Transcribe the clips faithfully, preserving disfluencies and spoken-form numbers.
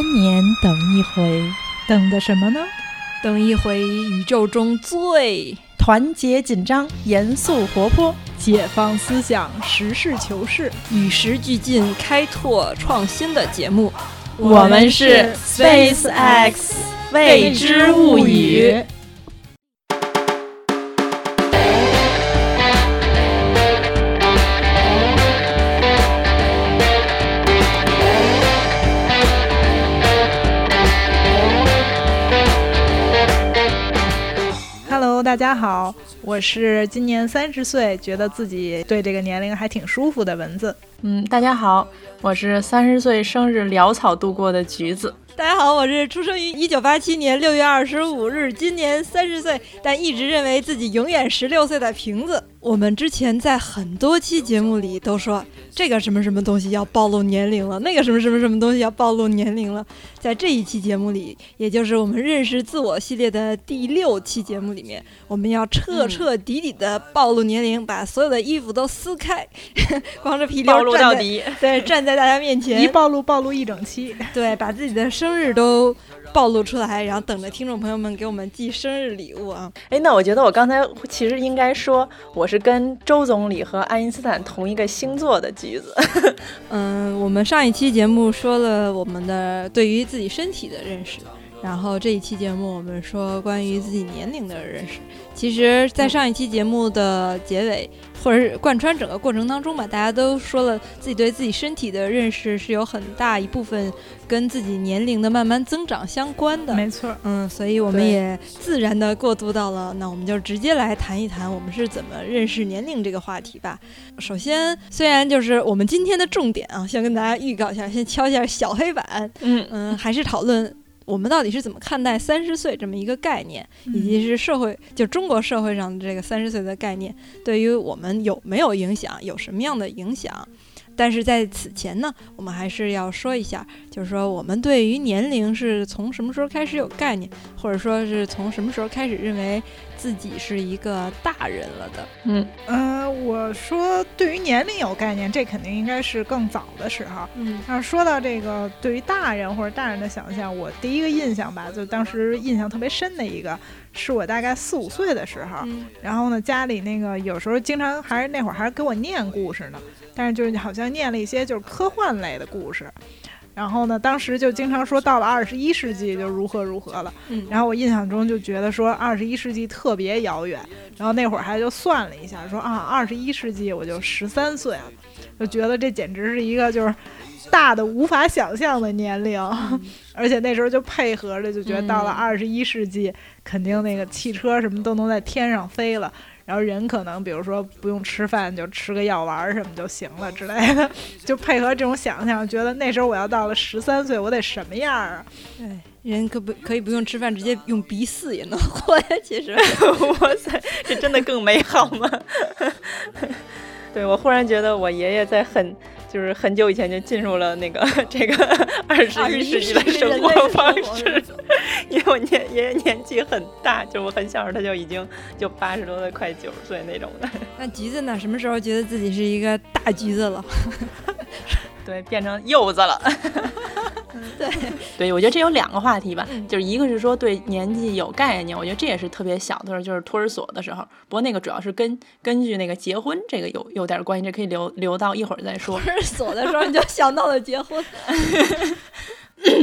千年等一回，等的什么呢？等一回宇宙中最团结紧张、严肃活泼、解放思想、实事求是、与时俱进、开拓创新的节目。我们是 SpaceX 未知物语。大家好，我是今年三十岁，觉得自己对这个年龄还挺舒服的蚊子。嗯，大家好，我是三十岁生日潦草度过的橘子。大家好，我是出生于一九八七年六月二十五日，今年三十岁，但一直认为自己永远十六岁的瓶子。我们之前在很多期节目里都说，这个什么什么东西要暴露年龄了，那个什么什么什么东西要暴露年龄了。在这一期节目里，也就是我们认识自我系列的第六期节目里面，我们要彻彻底底的暴露年龄，嗯、把所有的衣服都撕开，光着皮溜站在对站在大家面前，一暴露暴露一整期，对，把自己的生日都暴露出来，然后等着听众朋友们给我们寄生日礼物啊！哎，那我觉得我刚才其实应该说，我是跟周总理和爱因斯坦同一个星座的橘子。嗯，我们上一期节目说了我们的对于自己身体的认识，然后这一期节目我们说关于自己年龄的认识。其实在上一期节目的结尾、嗯、或者是贯穿整个过程当中吧，大家都说了自己对自己身体的认识是有很大一部分跟自己年龄的慢慢增长相关的。没错，嗯，所以我们也自然的过渡到了，那我们就直接来谈一谈我们是怎么认识年龄这个话题吧。首先，虽然就是我们今天的重点啊，先跟大家预告一下，先敲一下小黑板，嗯嗯，还是讨论我们到底是怎么看待三十岁这么一个概念，以及是社会就中国社会上的这个三十岁的概念对于我们有没有影响，有什么样的影响。但是在此前呢，我们还是要说一下，就是说我们对于年龄是从什么时候开始有概念，或者说是从什么时候开始认为自己是一个大人了的。嗯呃，我说对于年龄有概念，这肯定应该是更早的时候。嗯，那说到这个对于大人或者大人的想象，我第一个印象吧，就当时印象特别深的一个。是我大概四五岁的时候、嗯、然后呢家里那个有时候经常还是那会儿还是给我念故事呢，但是就是好像念了一些就是科幻类的故事，然后呢当时就经常说到了二十一世纪就如何如何了、嗯、然后我印象中就觉得说二十一世纪特别遥远，然后那会儿还就算了一下说啊二十一世纪我就十三岁了，就觉得这简直是一个就是大的无法想象的年龄、嗯、而且那时候就配合着就觉得到了二十一世纪、嗯、肯定那个汽车什么都能在天上飞了，然后人可能比如说不用吃饭就吃个药丸什么就行了之类的，就配合这种想象觉得那时候我要到了十三岁我得什么样啊。对，人可不可以不用吃饭直接用鼻饲也能活呀其实。哇塞，这真的更美好吗？对，我忽然觉得我爷爷在很就是很久以前就进入了那个这个二十一世纪的生活方式，因为我年爷爷年纪很大，就我很小时候他就已经就八十多岁快九十岁那种的。那橘子呢？什么时候觉得自己是一个大橘子了？对，变成柚子了。对对，我觉得这有两个话题吧、嗯、就是一个是说对年纪有概念，我觉得这也是特别小的时候，就是托儿所的时候，不过那个主要是跟根据那个结婚这个有有点关系，这可以留留到一会儿再说。托儿所的时候你就想到了结婚。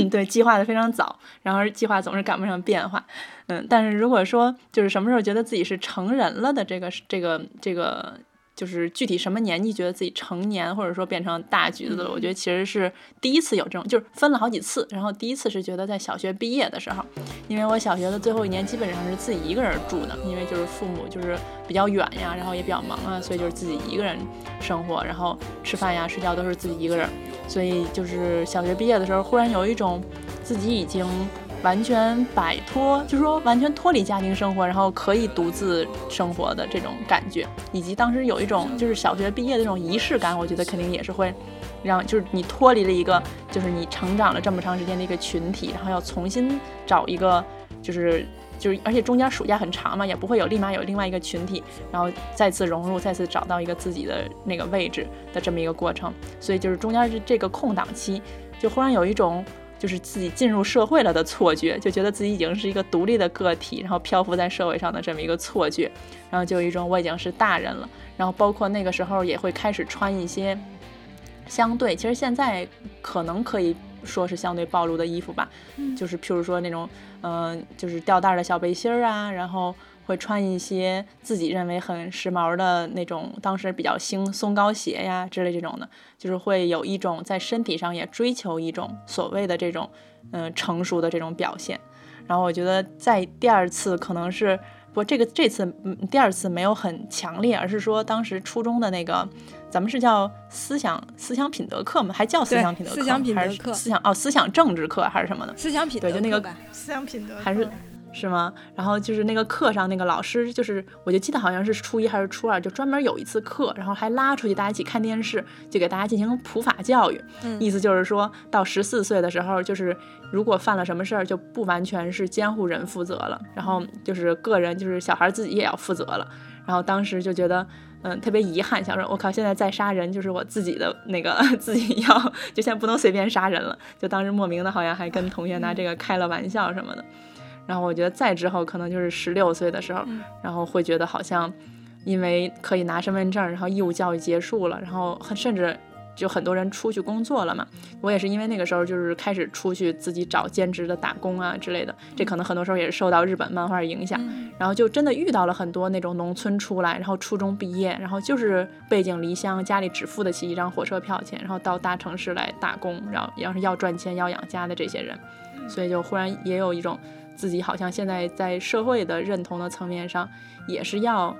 对，计划的非常早，然后计划总是赶不上变化。嗯，但是如果说就是什么时候觉得自己是成人了的这个这个这个就是具体什么年纪觉得自己成年或者说变成大橘子了，我觉得其实是第一次有这种，就是分了好几次，然后第一次是觉得在小学毕业的时候，因为我小学的最后一年基本上是自己一个人住的，因为就是父母就是比较远呀，然后也比较忙啊，所以就是自己一个人生活，然后吃饭呀睡觉都是自己一个人，所以就是小学毕业的时候忽然有一种自己已经完全摆脱，就是说完全脱离家庭生活，然后可以独自生活的这种感觉，以及当时有一种就是小学毕业的这种仪式感，我觉得肯定也是会让就是你脱离了一个就是你成长了这么长时间的一个群体，然后要重新找一个就是就是而且中间暑假很长嘛，也不会有立马有另外一个群体，然后再次融入，再次找到一个自己的那个位置的这么一个过程，所以就是中间这个空档期就忽然有一种就是自己进入社会了的错觉，就觉得自己已经是一个独立的个体，然后漂浮在社会上的这么一个错觉，然后就有一种我已经是大人了。然后包括那个时候也会开始穿一些相对，其实现在可能可以说是相对暴露的衣服吧，就是譬如说那种嗯、呃，就是吊带的小背心啊，然后会穿一些自己认为很时髦的那种，当时比较兴松糕鞋呀之类这种的，就是会有一种在身体上也追求一种所谓的这种嗯、呃、成熟的这种表现。然后我觉得在第二次可能是不这个这次、嗯、第二次没有很强烈，而是说当时初中的那个咱们是叫思想思想品德课吗？还叫思想品德课？思想品德课，思想哦，思想政治课还是什么的？思想品德课吧，对，就那个思想品德课还是。是吗？然后就是那个课上那个老师，就是我就记得好像是初一还是初二，就专门有一次课，然后还拉出去大家一起看电视，就给大家进行普法教育、嗯、意思就是说到十四岁的时候，就是如果犯了什么事儿，就不完全是监护人负责了，然后就是个人就是小孩自己也要负责了。然后当时就觉得嗯，特别遗憾，想说我靠，现在再杀人就是我自己的那个自己要，就现在不能随便杀人了，就当时莫名的好像还跟同学拿这个开了玩笑什么的、嗯嗯然后我觉得再之后可能就是十六岁的时候、嗯、然后会觉得好像因为可以拿身份证，然后义务教育结束了，然后甚至就很多人出去工作了嘛。我也是因为那个时候就是开始出去自己找兼职的打工啊之类的，这可能很多时候也是受到日本漫画影响、嗯、然后就真的遇到了很多那种农村出来，然后初中毕业，然后就是背井离乡，家里只付得起一张火车票钱，然后到大城市来打工，然后要是要赚钱要养家的这些人，所以就忽然也有一种自己好像现在在社会的认同的层面上也是要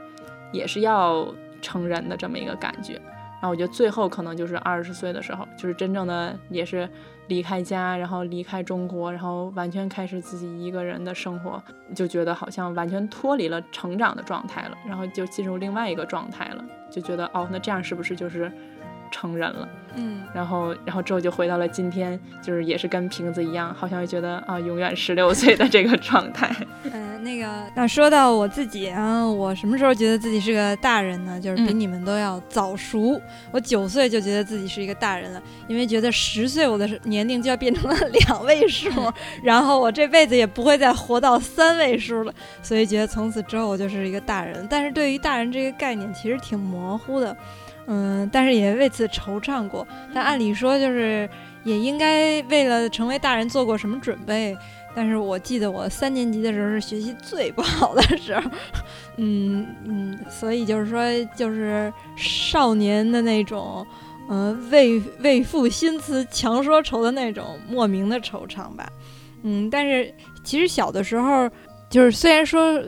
也是要成人的这么一个感觉。然后我觉得最后可能就是二十岁的时候，就是真正的也是离开家，然后离开中国，然后完全开始自己一个人的生活，就觉得好像完全脱离了成长的状态了，然后就进入另外一个状态了，就觉得哦，那这样是不是就是成人了。嗯，然后然后之后就回到了今天，就是也是跟瓶子一样，好像觉得啊，永远十六岁的这个状态。嗯，那个那说到我自己啊，我什么时候觉得自己是个大人呢？就是比你们都要早熟。嗯、我九岁就觉得自己是一个大人了，因为觉得十岁我的年龄就要变成了两位数，嗯、然后我这辈子也不会再活到三位数了，所以觉得从此之后我就是一个大人。但是对于大人这个概念，其实挺模糊的。嗯，但是也为此惆怅过，但按理说就是也应该为了成为大人做过什么准备，但是我记得我三年级的时候是学习最不好的时候，嗯嗯，所以就是说就是少年的那种嗯、呃、为为赋新词强说愁的那种莫名的惆怅吧。嗯，但是其实小的时候就是虽然说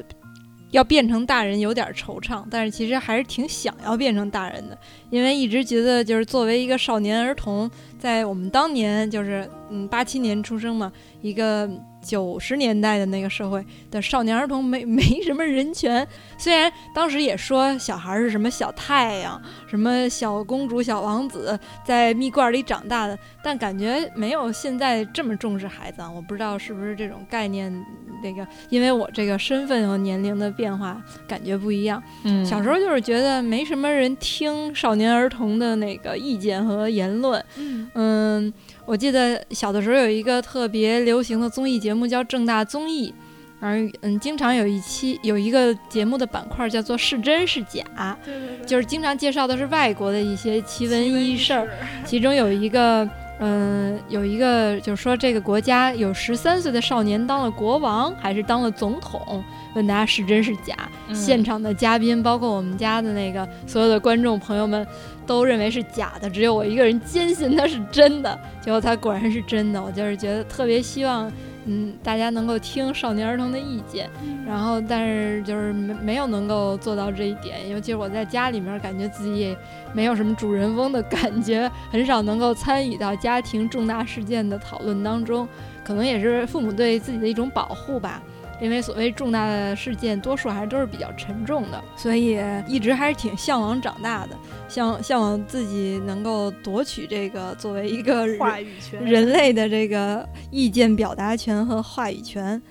要变成大人有点惆怅，但是其实还是挺想要变成大人的，因为一直觉得就是作为一个少年儿童，在我们当年就是嗯八七年出生嘛，一个九十年代的那个社会的少年儿童没没什么人权。虽然当时也说小孩是什么小太阳、什么小公主、小王子在蜜罐里长大的，但感觉没有现在这么重视孩子啊。我不知道是不是这种概念。那个，因为我这个身份和年龄的变化，感觉不一样。嗯，小时候就是觉得没什么人听少年儿童的那个意见和言论。嗯，嗯我记得小的时候有一个特别流行的综艺节目叫正大综艺，而嗯，经常有一期有一个节目的板块叫做是真是假，对对对，就是经常介绍的是外国的一些奇闻异事，其中有一个。嗯，有一个就是说这个国家有十三岁的少年当了国王还是当了总统，问大家是真是假、嗯、现场的嘉宾包括我们家的那个所有的观众朋友们都认为是假的，只有我一个人坚信它是真的，结果它果然是真的。我就是觉得特别希望嗯大家能够听少年儿童的意见，然后但是就是没没有能够做到这一点，尤其是我在家里面感觉自己也没有什么主人翁的感觉，很少能够参与到家庭重大事件的讨论当中，可能也是父母对自己的一种保护吧，因为所谓重大的事件多数还都是比较沉重的，所以一直还是挺向往长大的，向向往自己能够夺取这个作为一个话语权人类的这个意见表达权和话语权。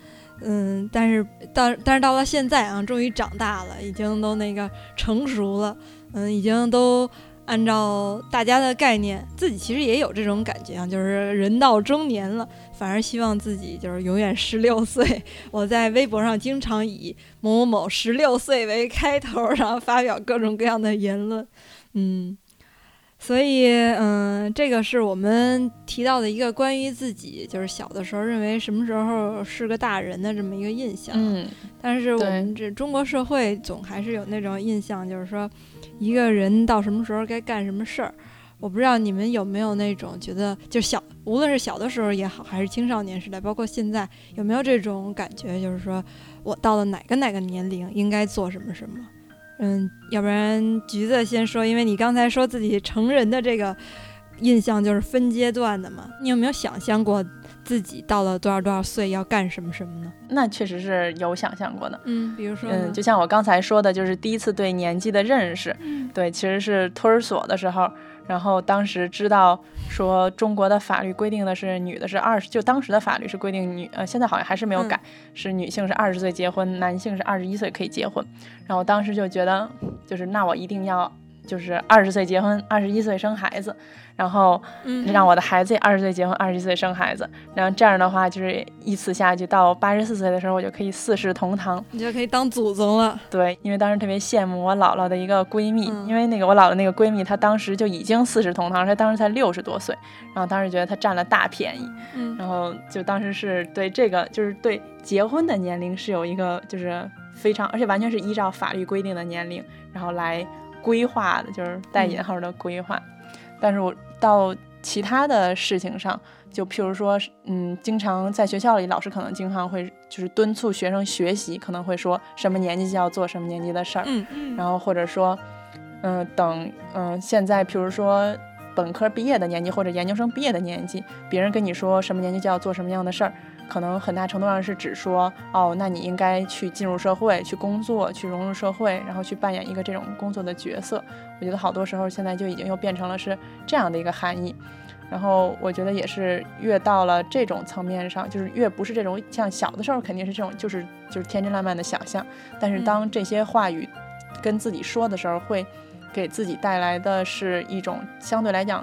嗯，但是到但是到了现在啊，终于长大了，已经都那个成熟了，嗯，已经都按照大家的概念，自己其实也有这种感觉啊，就是人到中年了，反而希望自己就是永远十六岁。我在微博上经常以某某某十六岁为开头，然后发表各种各样的言论。嗯，所以嗯，这个是我们提到的一个关于自己就是小的时候认为什么时候是个大人的这么一个印象。嗯，但是我们这中国社会总还是有那种印象，就是说一个人到什么时候该干什么事儿，我不知道你们有没有那种觉得，就小，无论是小的时候也好，还是青少年时代，包括现在，有没有这种感觉，就是说我到了哪个哪个年龄应该做什么什么？嗯，要不然橘子先说，因为你刚才说自己成人的这个印象就是分阶段的嘛，你有没有想象过自己到了多少多少岁要干什么什么呢？那确实是有想象过的。嗯，比如说嗯，就像我刚才说的，就是第一次对年纪的认识、嗯、对，其实是托儿所的时候，然后当时知道说中国的法律规定的是女的是二十，就当时的法律是规定女呃，现在好像还是没有改、嗯、是女性是二十岁结婚，男性是二十一岁可以结婚。然后当时就觉得就是那我一定要就是二十岁结婚，二十一岁生孩子，然后让我的孩子也二十岁结婚，二十一岁生孩子，然后这样的话就是依次下去，到八十四岁的时候我就可以四世同堂，你就可以当祖宗了。对，因为当时特别羡慕我姥姥的一个闺蜜、嗯、因为那个我姥姥那个闺蜜她当时就已经四世同堂，她当时才六十多岁，然后当时觉得她占了大便宜、嗯、然后就当时是对这个就是对结婚的年龄是有一个就是非常，而且完全是依照法律规定的年龄然后来规划的，就是带引号的规划、嗯、但是我到其他的事情上，就譬如说嗯，经常在学校里老师可能经常会就是敦促学生学习，可能会说什么年纪就要做什么年纪的事儿、嗯嗯、然后或者说嗯、呃，等嗯、呃，现在譬如说本科毕业的年纪或者研究生毕业的年纪，别人跟你说什么年纪就要做什么样的事儿，可能很大程度上是指说哦，那你应该去进入社会，去工作，去融入社会，然后去扮演一个这种工作的角色。我觉得好多时候现在就已经又变成了是这样的一个含义，然后我觉得也是越到了这种层面上，就是越不是这种像小的时候肯定是这种就是就是天真烂漫的想象，但是当这些话语跟自己说的时候，会给自己带来的是一种相对来讲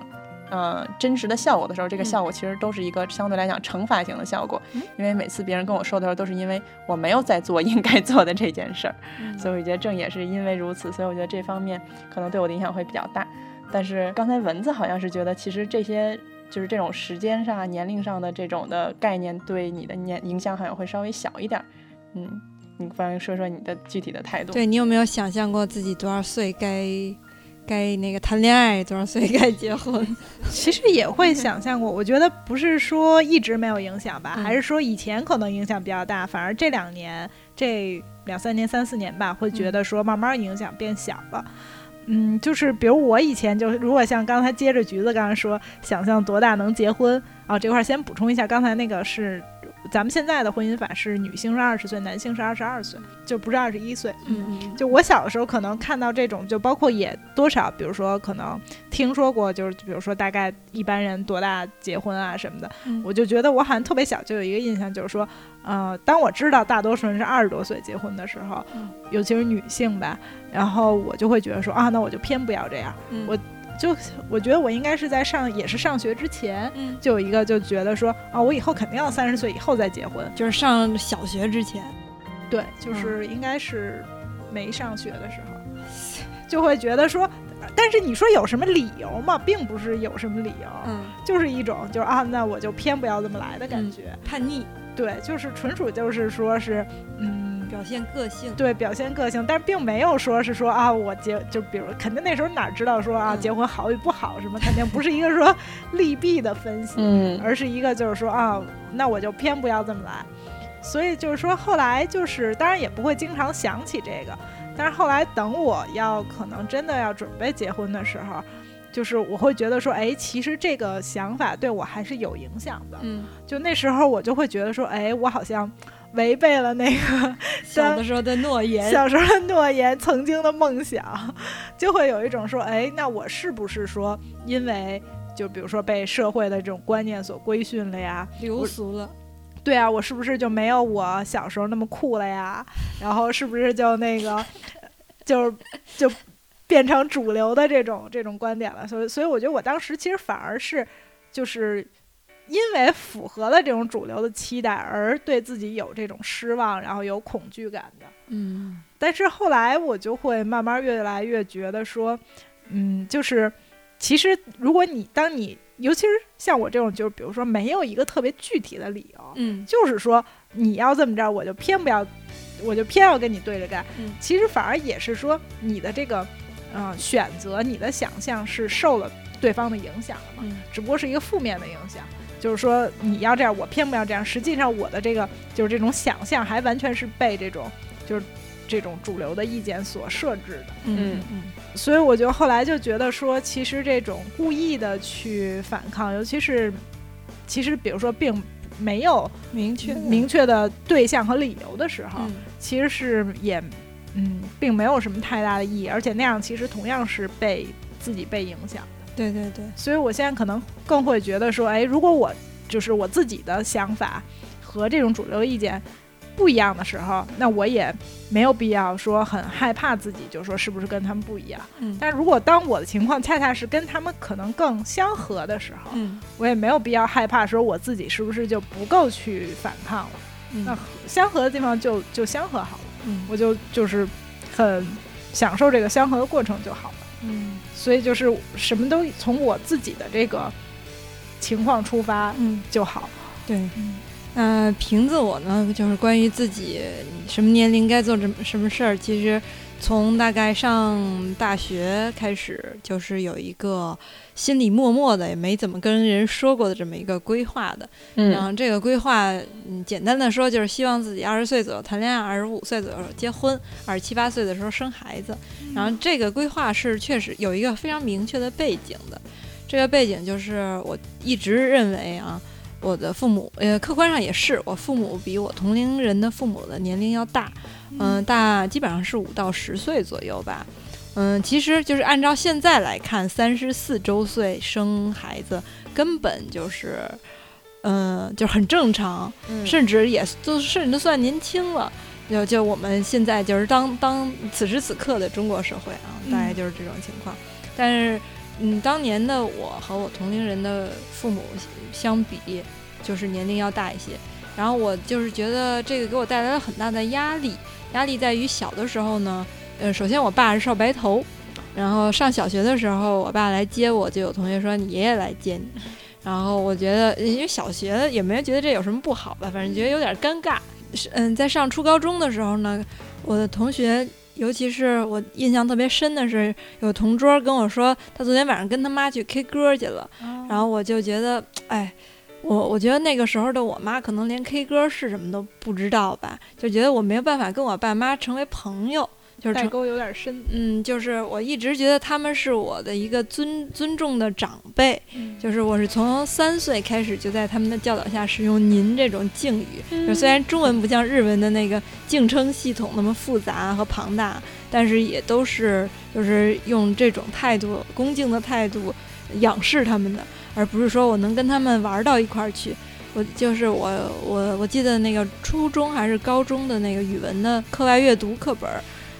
呃，真实的效果的时候，这个效果其实都是一个相对来讲惩罚型的效果、嗯、因为每次别人跟我说的时候都是因为我没有在做应该做的这件事儿、嗯，所以我觉得正也是因为如此，所以我觉得这方面可能对我的影响会比较大。但是刚才蚊子好像是觉得其实这些就是这种时间上年龄上的这种的概念对你的年影响好像会稍微小一点。嗯，你不然说说你的具体的态度，对，你有没有想象过自己多少岁该该那个谈恋爱，多少岁该结婚？其实也会想象过，我觉得不是说一直没有影响吧、嗯、还是说以前可能影响比较大，反而这两年这两三年三四年吧，会觉得说慢慢影响变小了。嗯，就是比如我以前就如果像刚才接着橘子刚才说想象多大能结婚啊，这块先补充一下，刚才那个是咱们现在的婚姻法是女性是二十岁，男性是二十二岁，就不是二十一岁。嗯，就我小的时候可能看到这种，就包括也多少，比如说可能听说过，就是比如说大概一般人多大结婚啊什么的，嗯、我就觉得我好像特别小就有一个印象，就是说，呃，当我知道大多数人是二十多岁结婚的时候、嗯，尤其是女性吧，然后我就会觉得说啊，那我就偏不要这样，嗯、我。就我觉得我应该是在上也是上学之前、嗯、就有一个就觉得说啊，我以后肯定要三十岁以后再结婚，就是上小学之前，对，就是应该是没上学的时候、嗯、就会觉得说，但是你说有什么理由吗？并不是有什么理由、嗯、就是一种就是啊，那我就偏不要这么来的感觉、嗯、叛逆，对，就是纯属就是说是嗯表现个性，对，表现个性，但并没有说是说啊，我结就比如肯定那时候哪知道说啊、嗯、结婚好与不好什么，肯定不是一个说利弊的分析，嗯，而是一个就是说啊，那我就偏不要这么来，所以就是说后来就是当然也不会经常想起这个，但是后来等我要可能真的要准备结婚的时候，就是我会觉得说哎，其实这个想法对我还是有影响的，嗯，就那时候我就会觉得说哎，我好像违背了那个小的时候的诺言，小时候的诺言，曾经的梦想，就会有一种说哎，那我是不是说因为就比如说被社会的这种观念所规训了呀，流俗了，对啊，我是不是就没有我小时候那么酷了呀，然后是不是就那个就就变成主流的这种这种观点了。所以所以我觉得我当时其实反而是就是因为符合了这种主流的期待而对自己有这种失望然后有恐惧感的。嗯，但是后来我就会慢慢越来越觉得说嗯，就是其实如果你当你尤其是像我这种就是比如说没有一个特别具体的理由，嗯，就是说你要这么着我就偏不要我就偏要跟你对着干、嗯、其实反而也是说你的这个、呃、选择你的想象是受了对方的影响了嘛、嗯、只不过是一个负面的影响，就是说你要这样我偏不要这样，实际上我的这个就是这种想象还完全是被这种就是这种主流的意见所设置的。嗯嗯，所以我就后来就觉得说其实这种故意的去反抗尤其是其实比如说并没有明确明确的对象和理由的时候、嗯、其实是也嗯并没有什么太大的意义，而且那样其实同样是被自己被影响的。对对对，所以我现在可能更会觉得说哎，如果我就是我自己的想法和这种主流意见不一样的时候，那我也没有必要说很害怕自己就说是不是跟他们不一样、嗯、但如果当我的情况恰恰是跟他们可能更相合的时候、嗯、我也没有必要害怕说我自己是不是就不够去反抗了、嗯、那相合的地方就就相合好了、嗯、我就就是很享受这个相合的过程就好了、嗯、所以就是什么都从我自己的这个情况出发就好、嗯、对、嗯，嗯、呃，瓶子我呢，就是关于自己什么年龄该做什么什么事儿，其实从大概上大学开始，就是有一个心里默默的也没怎么跟人说过的这么一个规划的。嗯，然后这个规划，嗯，简单的说就是希望自己二十岁左右谈恋爱，二十五岁左右结婚，二十七八岁的时候生孩子。然后这个规划是确实有一个非常明确的背景的，这个背景就是我一直认为啊。我的父母呃客观上也是我父母比我同龄人的父母的年龄要大嗯、呃、大基本上是五到十岁左右吧嗯、呃、其实就是按照现在来看三十四周岁生孩子根本就是嗯、呃、就很正常、嗯、甚至也都甚至都算年轻了，就就我们现在就是当当此时此刻的中国社会啊大概就是这种情况、嗯、但是嗯，当年的我和我同龄人的父母相比，就是年龄要大一些。然后我就是觉得这个给我带来了很大的压力，压力在于小的时候呢，呃，首先我爸是少白头，然后上小学的时候我爸来接我，就有同学说你爷爷来接你，然后我觉得因为小学也没觉得这有什么不好吧，反正觉得有点尴尬。嗯，在上初高中的时候呢，我的同学。尤其是我印象特别深的是有同桌跟我说他昨天晚上跟他妈去 K 歌去了、哦、然后我就觉得哎我我觉得那个时候的我妈可能连 K 歌是什么都不知道吧，就觉得我没有办法跟我爸妈成为朋友，就是代沟有点深。嗯，就是我一直觉得他们是我的一个尊尊重的长辈、嗯、就是我是从三岁开始就在他们的教导下使用您这种敬语、嗯、就虽然中文不像日文的那个敬称系统那么复杂和庞大，但是也都是就是用这种态度恭敬的态度仰视他们的，而不是说我能跟他们玩到一块儿去。我就是我我我记得那个初中还是高中的那个语文的课外阅读课本，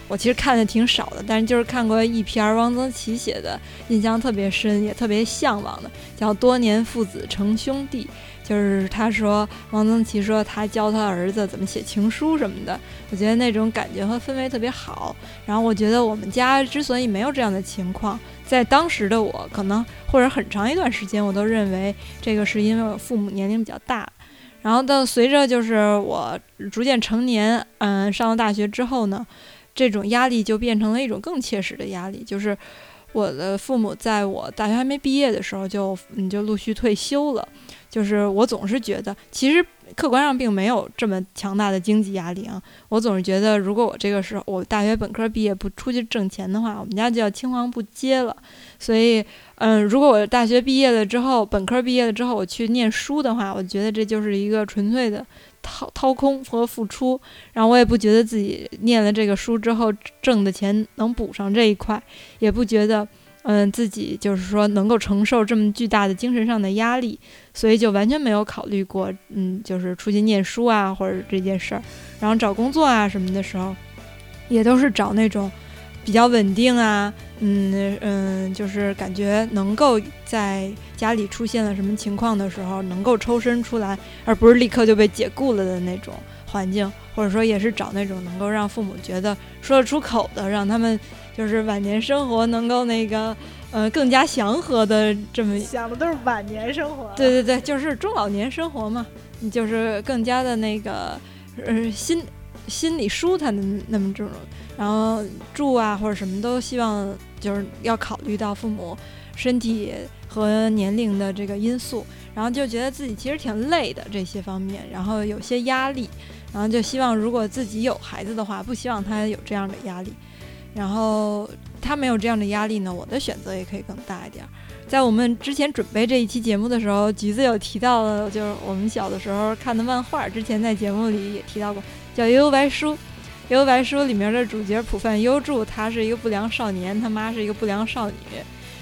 我其实看的挺少的，但是就是看过一篇汪曾祺写的，印象特别深也特别向往的，叫多年父子成兄弟，就是他说汪曾祺说他教他儿子怎么写情书什么的，我觉得那种感觉和氛围特别好。然后我觉得我们家之所以没有这样的情况，在当时的我可能或者很长一段时间我都认为这个是因为我父母年龄比较大，然后到随着就是我逐渐成年嗯，上了大学之后呢，这种压力就变成了一种更切实的压力，就是我的父母在我大学还没毕业的时候就嗯就陆续退休了，就是我总是觉得其实客观上并没有这么强大的经济压力啊，我总是觉得如果我这个时候我大学本科毕业不出去挣钱的话，我们家就要青黄不接了，所以嗯，如果我大学毕业了之后本科毕业了之后我去念书的话，我觉得这就是一个纯粹的掏掏空和付出，然后我也不觉得自己念了这个书之后挣的钱能补上这一块，也不觉得嗯自己就是说能够承受这么巨大的精神上的压力，所以就完全没有考虑过嗯就是出去念书啊或者这件事儿，然后找工作啊什么的时候也都是找那种比较稳定啊，嗯嗯，就是感觉能够在家里出现了什么情况的时候能够抽身出来，而不是立刻就被解雇了的那种环境，或者说也是找那种能够让父母觉得说得出口的，让他们就是晚年生活能够那个呃更加祥和的，这么想的都是晚年生活，对对对，就是中老年生活嘛，就是更加的那个呃心心里舒坦的那么这种，然后住啊或者什么都希望就是要考虑到父母身体和年龄的这个因素，然后就觉得自己其实挺累的这些方面，然后有些压力，然后就希望如果自己有孩子的话不希望他有这样的压力，然后他没有这样的压力呢，我的选择也可以更大一点。在我们之前准备这一期节目的时候，橘子有提到了就是我们小的时候看的漫画，之前在节目里也提到过，叫《幽游白书》。《幽游白书》里面的主角浦饭幽助，他是一个不良少年，他妈是一个不良少女，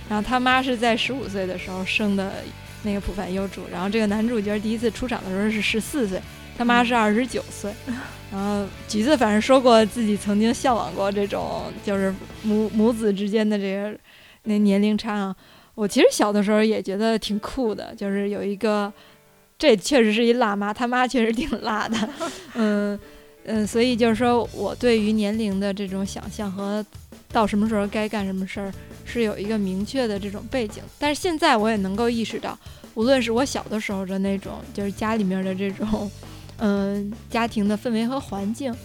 然后他妈是在十五岁的时候生的那个浦饭幽助，然后这个男主角第一次出场的时候是十四岁，他妈是二十九岁，然后橘子反正说过自己曾经向往过这种就是母母子之间的这个那年龄差啊。我其实小的时候也觉得挺酷的，就是有一个，这确实是一辣妈，他妈确实挺辣的，嗯嗯，所以就是说我对于年龄的这种想象和到什么时候该干什么事儿是有一个明确的这种背景。但是现在我也能够意识到，无论是我小的时候的那种就是家里面的这种嗯家庭的氛围和环境，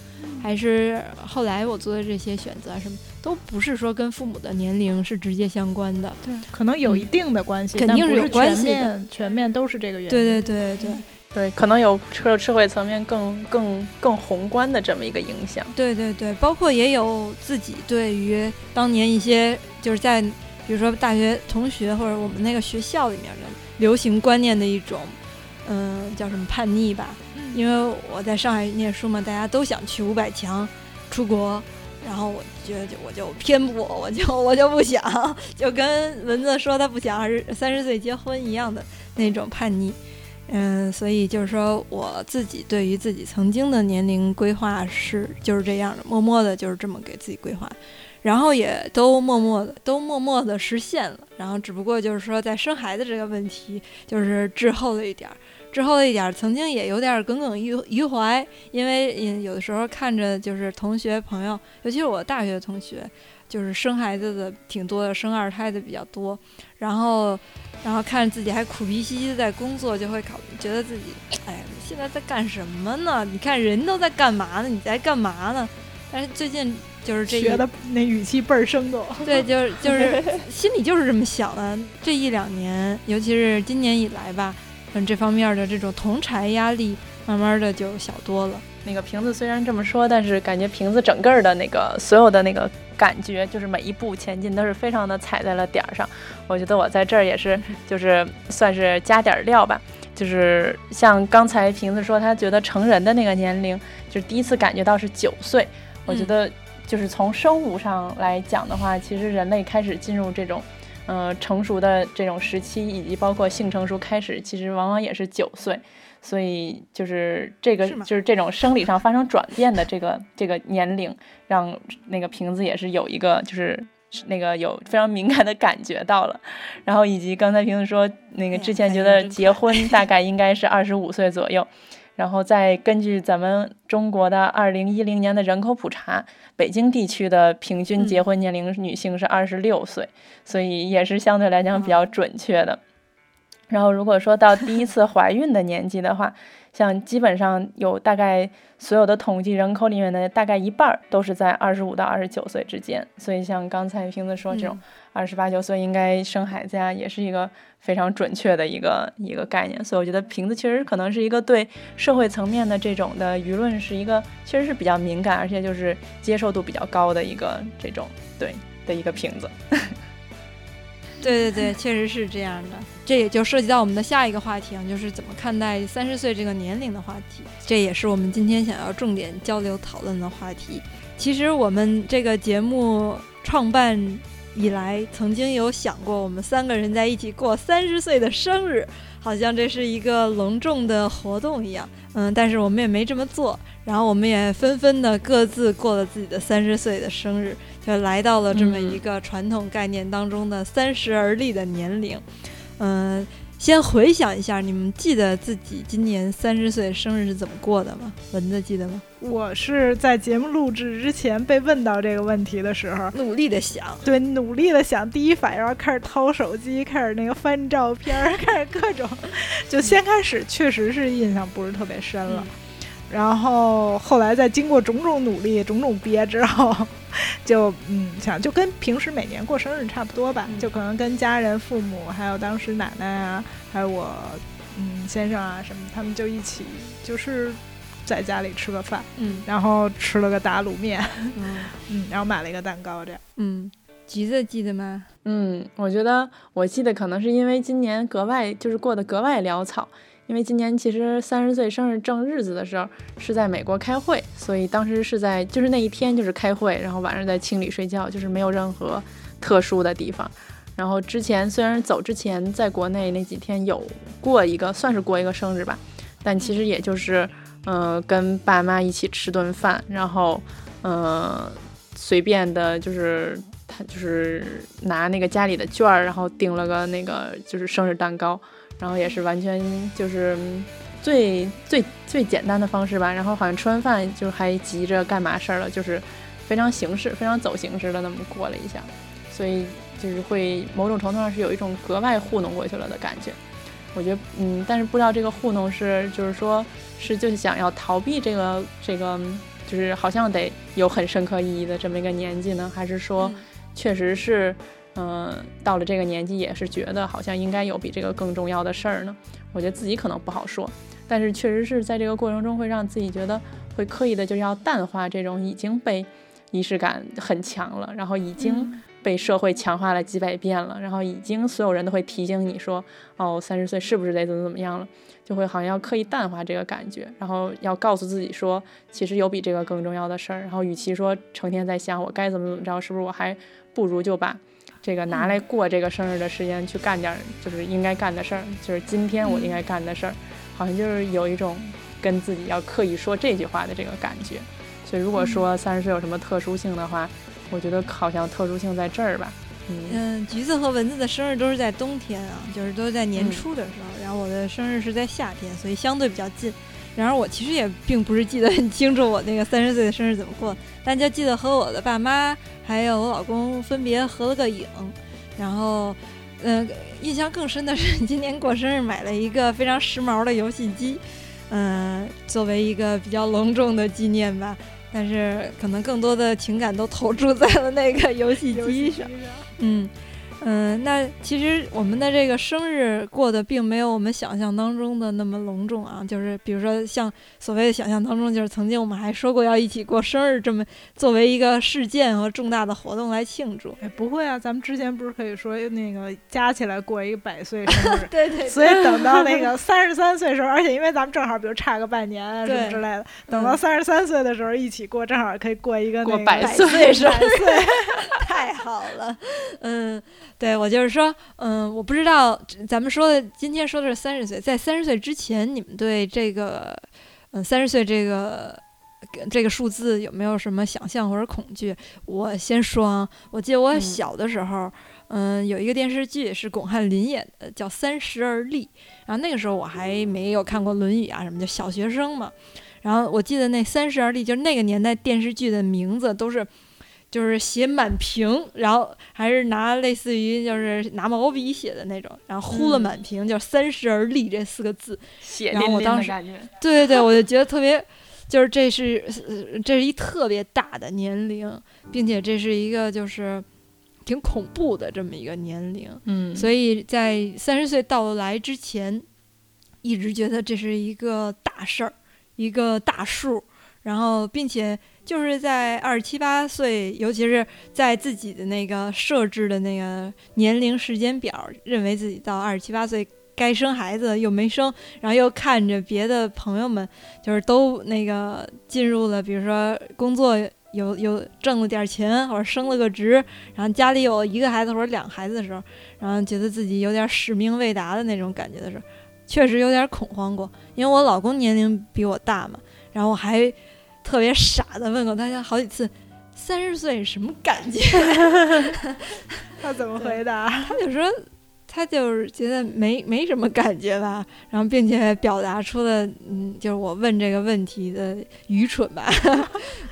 还是后来我做的这些选择什么都不是说跟父母的年龄是直接相关的，对，可能有一定的关系，嗯、肯定是有关系的，全面全面都是这个原因。对对对对对，可能有社社会层面更更更宏观的这么一个影响。对对对，包括也有自己对于当年一些就是在比如说大学同学或者我们那个学校里面的流行观念的一种，嗯、呃，叫什么叛逆吧。因为我在上海念书嘛，大家都想去五百强出国，然后我觉得就我就偏不，我就我就不想，就跟蚊子说他不想二十三十岁结婚一样的那种叛逆。嗯，所以就是说我自己对于自己曾经的年龄规划是就是这样的，默默的就是这么给自己规划，然后也都默默的都默默的实现了，然后只不过就是说在生孩子这个问题就是滞后了一点儿。之后的一点曾经也有点耿耿于于怀，因为有的时候看着就是同学朋友，尤其是我大学同学，就是生孩子的挺多的，生二胎的比较多，然后然后看着自己还苦逼兮兮的在工作，就会考觉得自己哎现在在干什么呢，你看人都在干嘛呢，你在干嘛呢，但是最近就是这一学的那语气倍儿生动，对，就是就是心里就是这么想的。这一两年尤其是今年以来吧，这方面的这种同侪压力慢慢的就小多了。那个瓶子虽然这么说，但是感觉瓶子整个的那个所有的那个感觉，就是每一步前进都是非常的踩在了点上。我觉得我在这儿也是就是算是加点料吧，就是像刚才瓶子说他觉得成人的那个年龄就是第一次感觉到是九岁，我觉得就是从生物上来讲的话，其实人类开始进入这种呃，成熟的这种时期，以及包括性成熟开始，其实往往也是九岁，所以就是这个是就是这种生理上发生转变的这个这个年龄，让那个瓶子也是有一个就是那个有非常敏感的感觉到了。然后以及刚才瓶子说那个之前觉得结婚大概应该是二十五岁左右。然后再根据咱们中国的二零一零年的人口普查，北京地区的平均结婚年龄女性是二十六岁、嗯、所以也是相对来讲比较准确的、嗯、然后如果说到第一次怀孕的年纪的话像基本上有大概所有的统计人口里面的大概一半都是在二十五到二十九岁之间，所以像刚才瓶子说这种二十八九岁应该生孩子呀、啊，也是一个非常准确的一个一个概念。所以我觉得瓶子确实可能是一个对社会层面的这种的舆论是一个确实是比较敏感，而且就是接受度比较高的一个这种对的一个瓶子。对对对，确实是这样的。这也就涉及到我们的下一个话题啊，就是怎么看待三十岁这个年龄的话题，这也是我们今天想要重点交流讨论的话题。其实我们这个节目创办以来曾经有想过我们三个人在一起过三十岁的生日，好像这是一个隆重的活动一样，嗯，但是我们也没这么做，然后我们也纷纷的各自过了自己的三十岁的生日，就来到了这么一个传统概念当中的三十而立的年龄。嗯，先回想一下，你们记得自己今年三十岁生日是怎么过的吗？蚊子记得吗？我是在节目录制之前被问到这个问题的时候努力的想，对，努力的想，第一反应然后开始掏手机，开始那个翻照片，开始各种，就先开始确实是印象不是特别深了、嗯、然后后来在经过种种努力种种憋之后，就嗯想就跟平时每年过生日差不多吧、嗯、就可能跟家人父母还有当时奶奶啊还有我嗯先生啊什么，他们就一起就是在家里吃个饭，嗯，然后吃了个打卤面，嗯嗯，然后买了一个蛋糕这样。嗯，橘子记得吗？嗯，我觉得我记得可能是因为今年格外就是过得格外潦草，因为今年其实三十岁生日正日子的时候是在美国开会，所以当时是在就是那一天就是开会，然后晚上在清理睡觉，就是没有任何特殊的地方。然后之前虽然走之前在国内那几天有过一个算是过一个生日吧，但其实也就是嗯、呃、跟爸妈一起吃顿饭，然后嗯、呃、随便的就是他就是拿那个家里的券，然后订了个那个就是生日蛋糕，然后也是完全就是最最最简单的方式吧，然后好像吃完饭就还急着干嘛事儿了，就是非常形式非常走形式的那么过了一下，所以就是会某种程度上是有一种格外糊弄过去了的感觉。我觉得嗯但是不知道这个糊弄是就是说是就是想要逃避这个这个就是好像得有很深刻意义的这么一个年纪呢，还是说确实是嗯、呃，到了这个年纪也是觉得好像应该有比这个更重要的事儿呢，我觉得自己可能不好说，但是确实是在这个过程中会让自己觉得会刻意的就是要淡化这种已经被仪式感很强了，然后已经被社会强化了几百遍了，然后已经所有人都会提醒你说哦三十岁是不是得怎么怎么样了，就会好像要刻意淡化这个感觉，然后要告诉自己说其实有比这个更重要的事儿，然后与其说成天在想我该怎么怎么着，是不是我还不如就把这个拿来过这个生日的时间去干点就是应该干的事儿，就是今天我应该干的事儿，好像就是有一种跟自己要刻意说这句话的这个感觉。所以如果说三十岁有什么特殊性的话，我觉得好像特殊性在这儿吧。嗯，橘子和蚊子的生日都是在冬天啊，就是都是在年初的时候、嗯、然后我的生日是在夏天，所以相对比较近。然而我其实也并不是记得很清楚我那个三十岁的生日怎么过，但就记得和我的爸妈还有我老公分别合了个影，然后嗯、呃，印象更深的是今年过生日买了一个非常时髦的游戏机，嗯、呃，作为一个比较隆重的纪念吧，但是可能更多的情感都投注在了那个游戏机上。嗯嗯、呃，那其实我们的这个生日过得并没有我们想象当中的那么隆重啊，就是比如说像所谓的想象当中，就是曾经我们还说过要一起过生日，这么作为一个事件和重大的活动来庆祝。哎，不会啊，咱们之前不是可以说那个加起来过一个百岁生日对对对，所以等到那个三十三岁的时候，而且因为咱们正好比如差个半年啊什么之类的，等到三十三岁的时候一起过，正好可以过一个那个百岁生日太好了。嗯，对，我就是说嗯，我不知道咱们说的今天说的是三十岁，在三十岁之前你们对这个嗯三十岁这个这个数字有没有什么想象或者恐惧。我先说啊，我记得我小的时候 嗯, 嗯有一个电视剧是巩汉林演的，叫《三十而立》，然后那个时候我还没有看过《论语》啊什么，就小学生嘛，然后我记得那《三十而立》就是那个年代电视剧的名字都是就是写满屏，然后还是拿类似于就是拿毛笔写的那种，然后糊了满屏、嗯、就是三十而立这四个字，血淋淋的感觉。对对对，我就觉得特别就是这是这是一特别大的年龄，并且这是一个就是挺恐怖的这么一个年龄。嗯，所以在三十岁到来之前一直觉得这是一个大事儿，一个大数，然后并且就是在二十七八岁，尤其是在自己的那个设置的那个年龄时间表，认为自己到二十七八岁该生孩子又没生，然后又看着别的朋友们就是都那个进入了比如说工作有有挣了点钱或者升了个职，然后家里有一个孩子或者两个孩子的时候，然后觉得自己有点使命未达的那种感觉的时候，确实有点恐慌过。因为我老公年龄比我大嘛，然后我还特别傻的问过大家好几次，三十岁什么感觉？他怎么回答？他就说他就是觉得没没什么感觉吧，然后并且表达出了嗯，就是我问这个问题的愚蠢吧。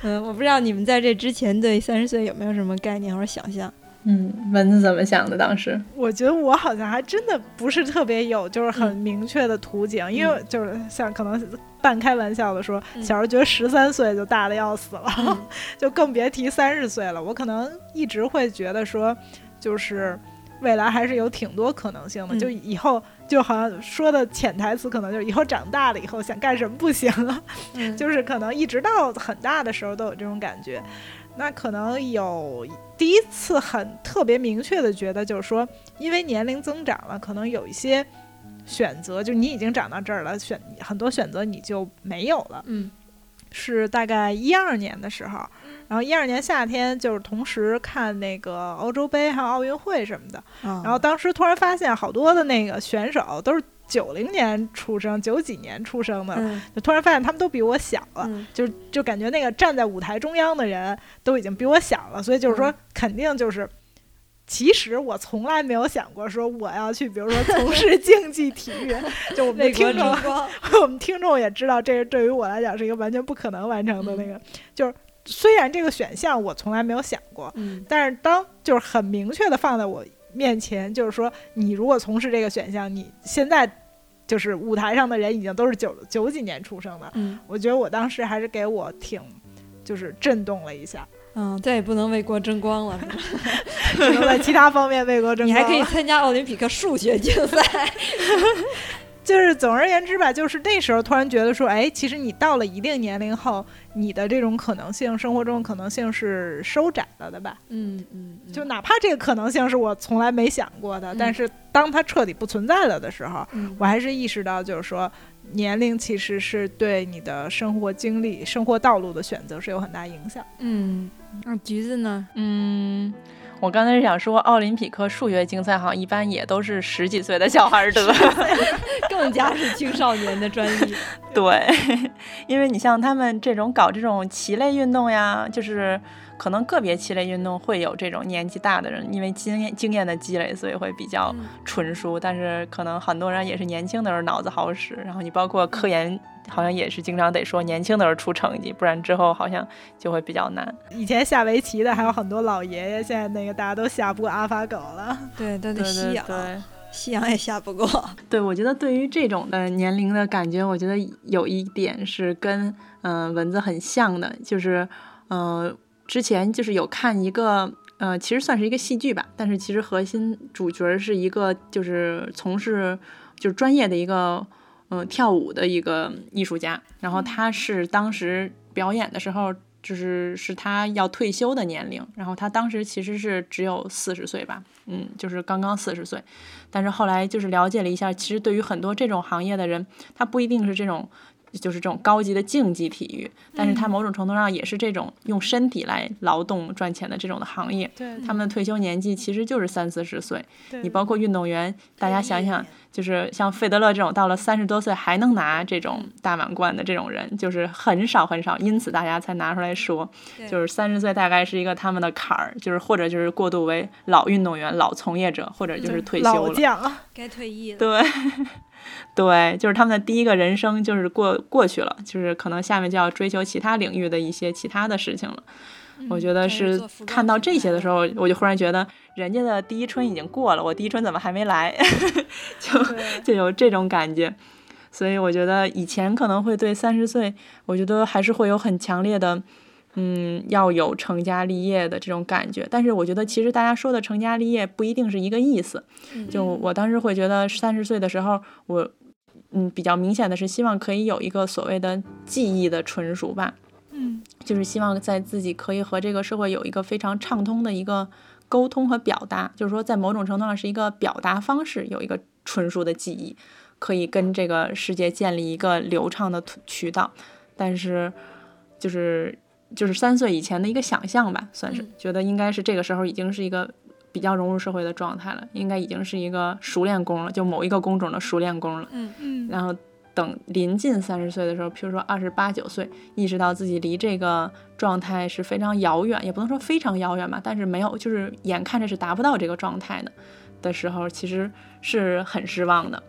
嗯，我不知道你们在这之前对三十岁有没有什么概念或者想象？嗯，蚊子怎么想的？当时我觉得我好像还真的不是特别有就是很明确的途径，嗯、因为就是像可能半开玩笑的说，嗯、小时候觉得十三岁就大的要死了，嗯、就更别提三十岁了。我可能一直会觉得说，就是。未来还是有挺多可能性的，就以后就好像说的潜台词可能就是以后长大了以后想干什么不行了，嗯、就是可能一直到很大的时候都有这种感觉。那可能有第一次很特别明确的觉得，就是说因为年龄增长了，可能有一些选择就你已经长到这儿了，选很多选择你就没有了。嗯，是大概一二年的时候，然后一二年夏天就是同时看那个欧洲杯还有奥运会什么的，哦、然后当时突然发现好多的那个选手都是九零年出生九几年出生的，嗯、就突然发现他们都比我小了，嗯、就就感觉那个站在舞台中央的人都已经比我小了，所以就是说肯定就是，嗯、其实我从来没有想过说我要去比如说从事竞技体育。就我们听众我们听众也知道这对于我来讲是一个完全不可能完成的那个，嗯、就是虽然这个选项我从来没有想过，嗯、但是当就是很明确的放在我面前，就是说你如果从事这个选项，你现在就是舞台上的人已经都是九九几年出生的，嗯、我觉得我当时还是给我挺就是震动了一下。嗯，再也不能为国争光了，只能在其他方面为国争光。你还可以参加奥林匹克数学竞赛。就是总而言之吧，就是那时候突然觉得说，哎，其实你到了一定年龄后，你的这种可能性，生活中的可能性是收窄了的吧。嗯嗯，就哪怕这个可能性是我从来没想过的，嗯、但是当它彻底不存在了的时候，嗯、我还是意识到就是说年龄其实是对你的生活经历、生活道路的选择是有很大影响。嗯，那橘子呢？嗯，我刚才是想说奥林匹克数学竞赛好像一般也都是十几岁的小孩得。更加是青少年的专利。对，因为你像他们这种搞这种棋类运动呀，就是可能个别棋类运动会有这种年纪大的人因为经验经验的积累所以会比较纯熟，嗯、但是可能很多人也是年轻的时候脑子好使，然后你包括科研好像也是经常得说年轻的时候出成绩，不然之后好像就会比较难。以前下围棋的还有很多老爷爷，现在那个大家都下不过阿法狗了。对，都得吸氧，吸氧也下不过。对，我觉得对于这种的年龄的感觉，我觉得有一点是跟嗯、呃、蚊子很像的，就是嗯、呃、之前就是有看一个。呃，其实算是一个戏剧吧，但是其实核心主角是一个就是从事就是专业的一个嗯、呃、跳舞的一个艺术家，然后他是当时表演的时候就是是他要退休的年龄，然后他当时其实是只有四十岁吧，嗯，就是刚刚四十岁，但是后来就是了解了一下，其实对于很多这种行业的人，他不一定是这种。就是这种高级的竞技体育，但是它某种程度上也是这种用身体来劳动赚钱的这种的行业，嗯、他们的退休年纪其实就是三四十岁。你包括运动员，大家想想就是像费德勒这种到了三十多岁还能拿这种大满贯的这种人就是很少很少，因此大家才拿出来说就是三十岁大概是一个他们的坎儿，就是或者就是过渡为老运动员、老从业者，或者就是退休了，老将该退役了。对对，就是他们的第一个人生就是过过去了，就是可能下面就要追求其他领域的一些其他的事情了。嗯、我觉得是看到这些的时候，我就忽然觉得人家的第一春已经过了，我第一春怎么还没来？就就有这种感觉。所以我觉得以前可能会对三十岁，我觉得还是会有很强烈的，嗯，要有成家立业的这种感觉。但是我觉得其实大家说的成家立业不一定是一个意思。就我当时会觉得三十岁的时候，我嗯比较明显的是希望可以有一个所谓的技艺的纯熟吧，嗯，就是希望在自己可以和这个社会有一个非常畅通的一个沟通和表达，就是说在某种程度上是一个表达方式有一个纯熟的技艺，可以跟这个世界建立一个流畅的渠道。但是就是就是三岁以前的一个想象吧，算是觉得应该是这个时候已经是一个比较融入社会的状态了，应该已经是一个熟练工了，就某一个工种的熟练工了。嗯嗯。然后等临近三十岁的时候，譬如说二十八九岁，意识到自己离这个状态是非常遥远，也不能说非常遥远吧，但是没有，就是眼看着是达不到这个状态的的时候，其实是很失望的。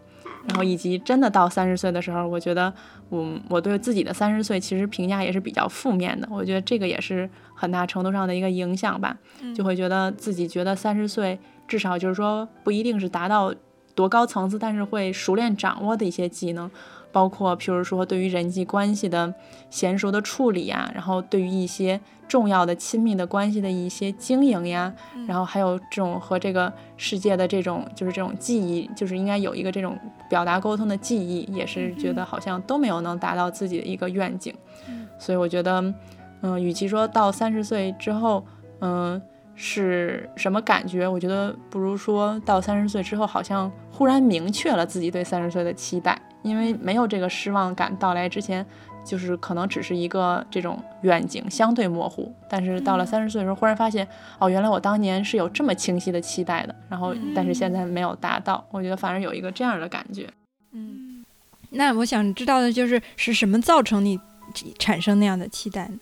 然后以及真的到三十岁的时候，我觉得我我对自己的三十岁其实评价也是比较负面的，我觉得这个也是很大程度上的一个影响吧，就会觉得自己觉得三十岁至少就是说不一定是达到多高层次，但是会熟练掌握的一些技能，包括譬如说对于人际关系的娴熟的处理啊，然后对于一些重要的亲密的关系的一些经营呀，然后还有这种和这个世界的这种就是这种记忆，就是应该有一个这种表达沟通的记忆，也是觉得好像都没有能达到自己的一个愿景。所以我觉得嗯、呃，与其说到三十岁之后嗯、呃是什么感觉，我觉得不如说到三十岁之后好像忽然明确了自己对三十岁的期待，因为没有这个失望感到来之前，就是可能只是一个这种愿景相对模糊，但是到了三十岁的时候忽然发现哦，原来我当年是有这么清晰的期待的，然后但是现在没有达到，我觉得反而有一个这样的感觉。嗯，那我想知道的就是是什么造成你产生那样的期待呢？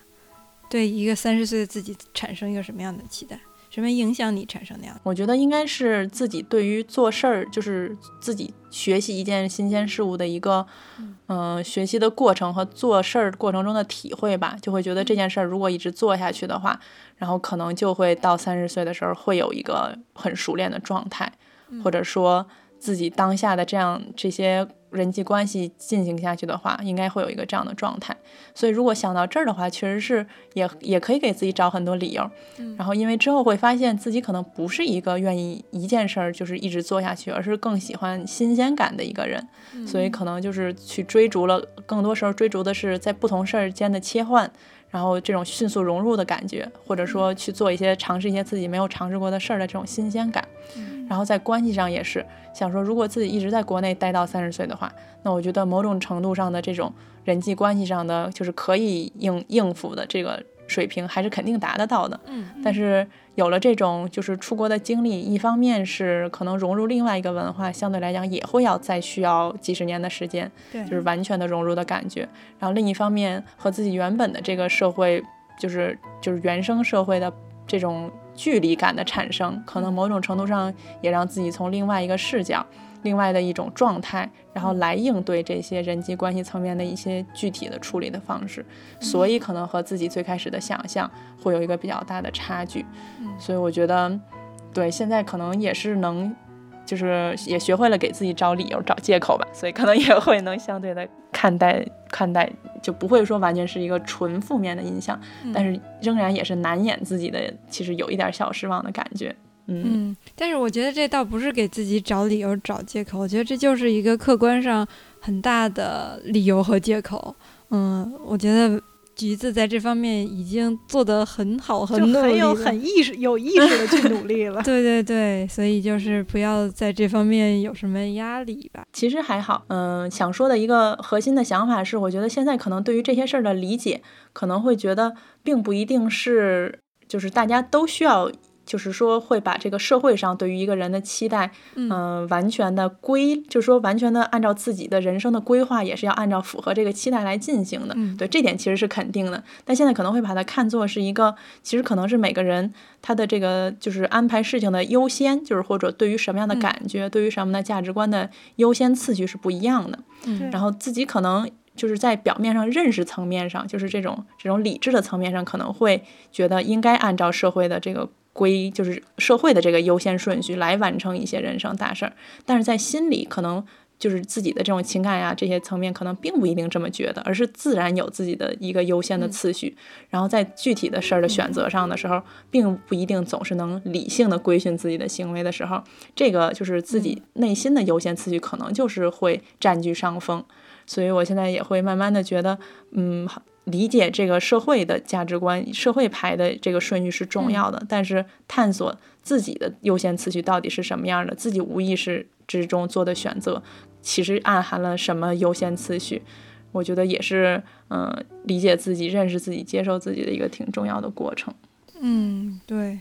对一个三十岁的自己产生一个什么样的期待，什么影响你产生那样的？我觉得应该是自己对于做事儿，就是自己学习一件新鲜事物的一个嗯、呃、学习的过程和做事儿过程中的体会吧，就会觉得这件事儿如果一直做下去的话，然后可能就会到三十岁的时候会有一个很熟练的状态，或者说自己当下的这样这些人际关系进行下去的话，应该会有一个这样的状态。所以如果想到这儿的话，确实是也也可以给自己找很多理由、嗯、然后因为之后会发现自己可能不是一个愿意一件事儿就是一直做下去，而是更喜欢新鲜感的一个人、嗯、所以可能就是去追逐了，更多时候追逐的是在不同事儿间的切换，然后这种迅速融入的感觉，或者说去做一些尝试一些自己没有尝试过的事儿的这种新鲜感、嗯、然后在关系上也是想说，如果自己一直在国内待到三十岁的话，那我觉得某种程度上的这种人际关系上的就是可以应应付的这个水平还是肯定达得到的。嗯，但是有了这种就是出国的经历，一方面是可能融入另外一个文化相对来讲也会要再需要几十年的时间，就是完全的融入的感觉，然后另一方面和自己原本的这个社会就是就是原生社会的这种距离感的产生，可能某种程度上也让自己从另外一个视角另外的一种状态，然后来应对这些人际关系层面的一些具体的处理的方式，所以可能和自己最开始的想象会有一个比较大的差距。所以我觉得对现在可能也是能就是也学会了给自己找理由找借口吧，所以可能也会能相对的看待看待就不会说完全是一个纯负面的印象，但是仍然也是难掩自己的其实有一点小失望的感觉。嗯，但是我觉得这倒不是给自己找理由找借口，我觉得这就是一个客观上很大的理由和借口。嗯，我觉得橘子在这方面已经做得很好，很努力了，就很有很意识有意识的去努力了对对对，所以就是不要在这方面有什么压力吧。其实还好。嗯、呃，想说的一个核心的想法是，我觉得现在可能对于这些事儿的理解可能会觉得并不一定是就是大家都需要就是说会把这个社会上对于一个人的期待嗯、呃、完全的归就是说完全的按照自己的人生的规划也是要按照符合这个期待来进行的、嗯、对，这点其实是肯定的，但现在可能会把它看作是一个其实可能是每个人他的这个就是安排事情的优先，就是或者对于什么样的感觉、嗯、对于什么的价值观的优先次序是不一样的、嗯、然后自己可能就是在表面上认识层面上就是这种这种理智的层面上可能会觉得应该按照社会的这个归就是社会的这个优先顺序来完成一些人生大事儿，但是在心里可能就是自己的这种情感呀、啊、这些层面可能并不一定这么觉得，而是自然有自己的一个优先的次序、嗯、然后在具体的事儿的选择上的时候、嗯、并不一定总是能理性的规训自己的行为的时候，这个就是自己内心的优先次序可能就是会占据上风。所以我现在也会慢慢的觉得嗯理解这个社会的价值观社会排的这个顺序是重要的、嗯、但是探索自己的优先次序到底是什么样的，自己无意识之中做的选择其实暗含了什么优先次序，我觉得也是嗯、呃，理解自己、认识自己、接受自己的一个挺重要的过程。嗯，对。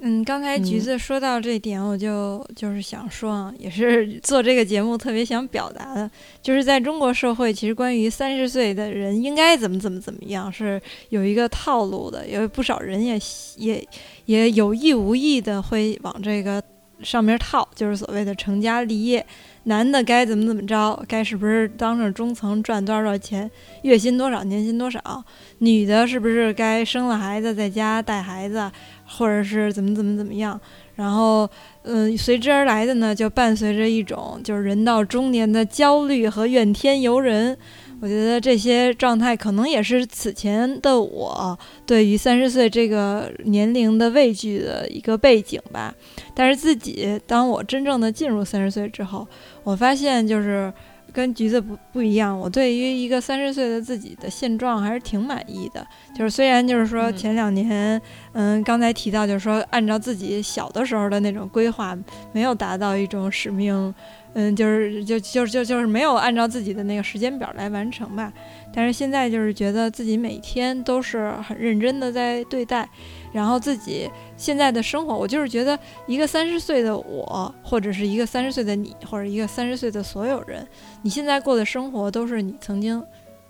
嗯，刚才橘子说到这点，我就就是想说，也是做这个节目特别想表达的，就是在中国社会，其实关于三十岁的人应该怎么怎么怎么样，是有一个套路的，有不少人也也也有意无意的会往这个上面套，就是所谓的成家立业，男的该怎么怎么着，该是不是当上中层赚多少多少钱，月薪多少，年薪多少，女的是不是该生了孩子在家带孩子，或者是怎么怎么怎么样，然后嗯、呃，随之而来的呢，就伴随着一种就是人到中年的焦虑和怨天尤人。我觉得这些状态可能也是此前的我对于三十岁这个年龄的畏惧的一个背景吧。但是自己当我真正的进入三十岁之后，我发现就是跟橘子不不一样，我对于一个三十岁的自己的现状还是挺满意的。就是虽然就是说前两年，嗯，刚才提到就是说按照自己小的时候的那种规划，没有达到一种使命，嗯，就是就就就就是没有按照自己的那个时间表来完成吧。但是现在就是觉得自己每天都是很认真的在对待，然后自己现在的生活，我就是觉得一个三十岁的我，或者是一个三十岁的你，或者一个三十岁的所有人，你现在过的生活都是你曾经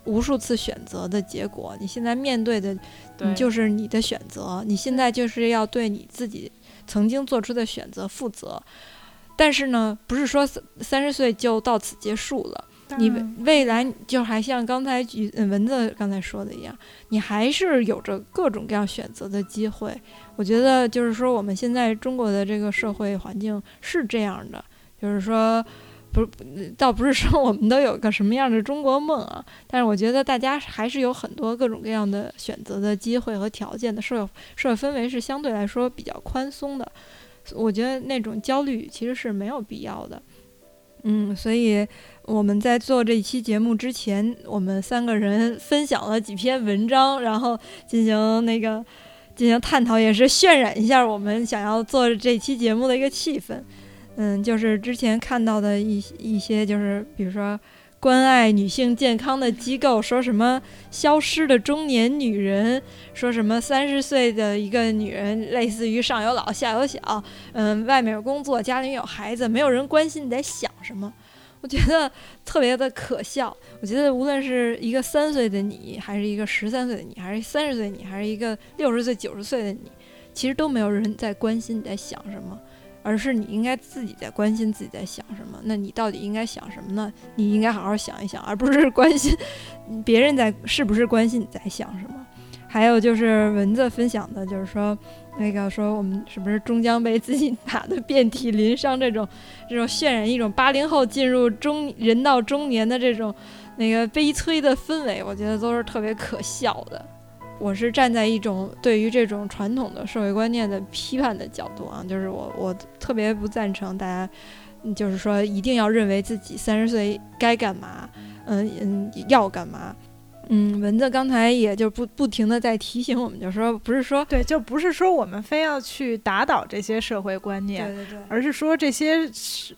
无数次选择的结果，你现在面对的你就是你的选择，你现在就是要对你自己曾经做出的选择负责。但是呢，不是说三十岁就到此结束了，你未来就还像刚才文子刚才说的一样，你还是有着各种各样选择的机会。我觉得就是说我们现在中国的这个社会环境是这样的，就是说不倒不是说我们都有个什么样的中国梦啊，但是我觉得大家还是有很多各种各样的选择的机会和条件的，社会社会氛围是相对来说比较宽松的，我觉得那种焦虑其实是没有必要的。嗯，所以我们在做这一期节目之前，我们三个人分享了几篇文章，然后进行那个进行探讨，也是渲染一下我们想要做这期节目的一个气氛。嗯，就是之前看到的一一些，就是比如说关爱女性健康的机构说什么消失的中年女人，说什么三十岁的一个女人类似于上有老下有小，嗯，外面有工作家里有孩子，没有人关心你在想什么。我觉得特别的可笑。我觉得无论是一个三岁的你，还是一个十三岁的你，还是三十岁的你，还是一个六十岁九十岁的你，其实都没有人在关心你在想什么，而是你应该自己在关心自己在想什么。那你到底应该想什么呢？你应该好好想一想，而不是关心别人在是不是关心你在想什么。还有就是文子分享的，就是说那个说我们是不是终将被自己打得遍体鳞伤，这种这种渲染一种八零后进入中人到中年的这种那个悲催的氛围，我觉得都是特别可笑的。我是站在一种对于这种传统的社会观念的批判的角度啊，就是我我特别不赞成大家就是说一定要认为自己三十岁该干嘛，嗯嗯要干嘛。嗯，文子刚才也就不不停的在提醒我们，就说不是说对，就不是说我们非要去打倒这些社会观念，对对对，而是说这些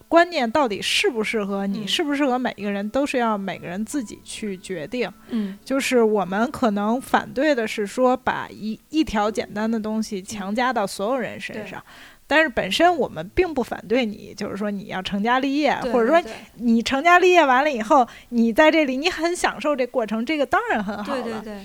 观念到底适不适合你，嗯、适不适合每一个人，都是要每个人自己去决定。嗯，就是我们可能反对的是说把一一条简单的东西强加到所有人身上。嗯，但是本身我们并不反对你，就是说你要成家立业，或者说你成家立业完了以后，你在这里你很享受这过程，这个当然很好了。对对对，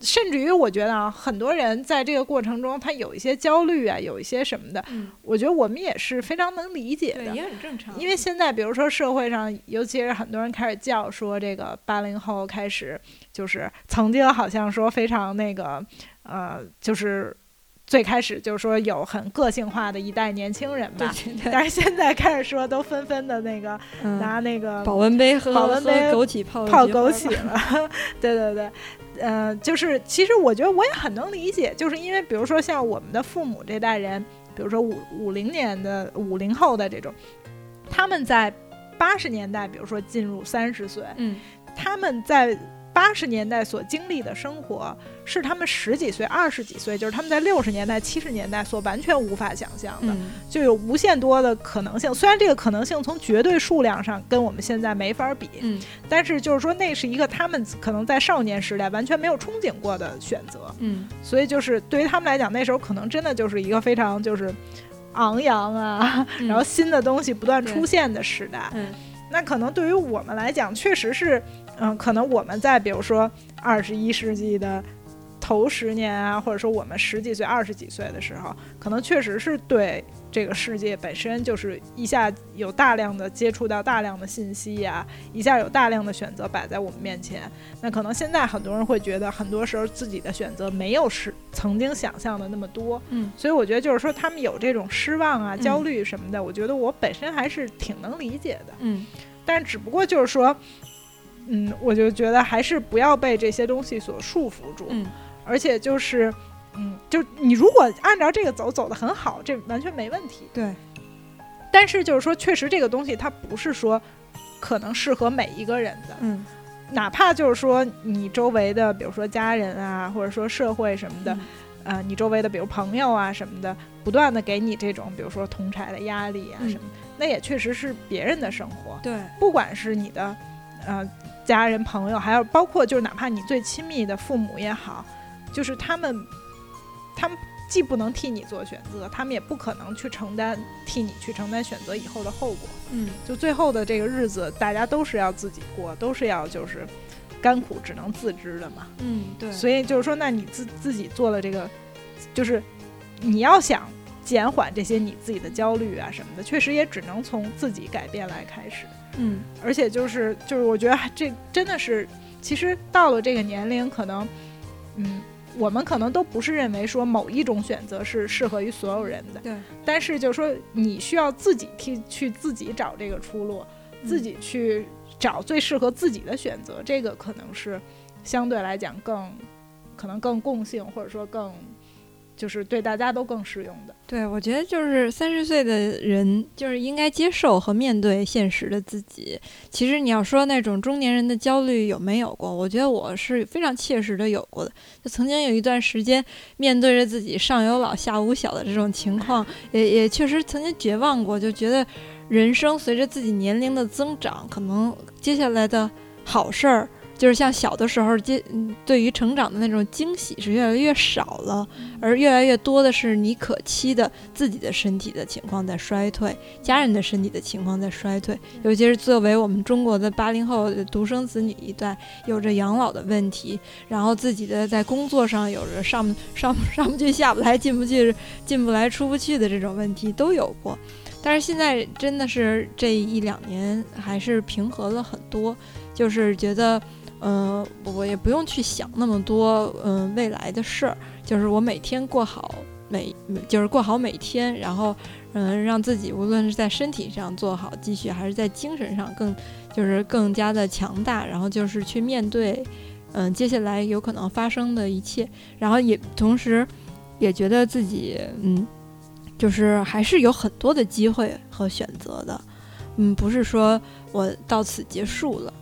甚至于我觉得啊，很多人在这个过程中他有一些焦虑啊，有一些什么的，嗯、我觉得我们也是非常能理解的，对，也很正常。因为现在比如说社会上，尤其是很多人开始叫说这个八零后开始，就是曾经好像说非常那个，呃，就是。最开始就是说有很个性化的一代年轻人吧，对对对，但是现在开始说都纷纷的那个、嗯、拿那个保温杯和保温杯枸杞泡泡枸杞了，对对对，呃，就是其实我觉得我也很能理解，就是因为比如说像我们的父母这代人，比如说五五零年的五零后的这种，他们在八十年代，比如说进入三十岁，嗯，他们在。八十年代所经历的生活是他们十几岁二十几岁，就是他们在六十年代七十年代所完全无法想象的、嗯、就有无限多的可能性，虽然这个可能性从绝对数量上跟我们现在没法比、嗯、但是就是说那是一个他们可能在少年时代完全没有憧憬过的选择、嗯、所以就是对于他们来讲那时候可能真的就是一个非常就是昂扬啊、嗯、然后新的东西不断出现的时代、嗯、那可能对于我们来讲确实是嗯，可能我们在比如说二十一世纪的头十年啊，或者说我们十几岁二十几岁的时候，可能确实是对这个世界本身就是一下有大量的接触到大量的信息啊，一下有大量的选择摆在我们面前。那可能现在很多人会觉得很多时候自己的选择没有是曾经想象的那么多，嗯，所以我觉得就是说他们有这种失望啊、焦虑什么的、嗯、我觉得我本身还是挺能理解的，嗯，但只不过就是说嗯，我就觉得还是不要被这些东西所束缚住、嗯、而且就是嗯，就你如果按照这个走走得很好，这完全没问题，对，但是就是说确实这个东西它不是说可能适合每一个人的，嗯，哪怕就是说你周围的比如说家人啊或者说社会什么的、嗯呃、你周围的比如朋友啊什么的不断的给你这种比如说同侪的压力啊什么、嗯、那也确实是别人的生活，对，不管是你的呃家人朋友还有包括就是哪怕你最亲密的父母也好，就是他们他们既不能替你做选择，他们也不可能去承担替你去承担选择以后的后果，嗯，就最后的这个日子大家都是要自己过，都是要就是甘苦只能自知的嘛，嗯，对，所以就是说那你自自己做了这个，就是你要想减缓这些你自己的焦虑啊什么的，确实也只能从自己改变来开始，嗯，而且就是就是我觉得这真的是其实到了这个年龄可能嗯我们可能都不是认为说某一种选择是适合于所有人的，对，但是就是说你需要自己替去自己找这个出路、嗯、自己去找最适合自己的选择，这个可能是相对来讲更可能更共性或者说更就是对大家都更适用的。对，我觉得就是三十岁的人就是应该接受和面对现实的自己。其实你要说那种中年人的焦虑有没有过，我觉得我是非常切实的有过的，就曾经有一段时间面对着自己上有老下无小的这种情况，也也确实曾经绝望过，就觉得人生随着自己年龄的增长，可能接下来的好事儿就是像小的时候对于成长的那种惊喜是越来越少了，而越来越多的是你可期的自己的身体的情况在衰退，家人的身体的情况在衰退，尤其是作为我们中国的八零后独生子女一代，有着养老的问题，然后自己的在工作上有着上上上不去下不来进不去进不来出不去的这种问题都有过，但是现在真的是这一两年还是平和了很多，就是觉得嗯、呃，我也不用去想那么多，嗯、呃，未来的事儿，就是我每天过好每，就是过好每天，然后，嗯、呃，让自己无论是在身体上做好积蓄，还是在精神上更，就是更加的强大，然后就是去面对，嗯、呃，接下来有可能发生的一切，然后也同时，也觉得自己，嗯，就是还是有很多的机会和选择的，嗯，不是说我到此结束了。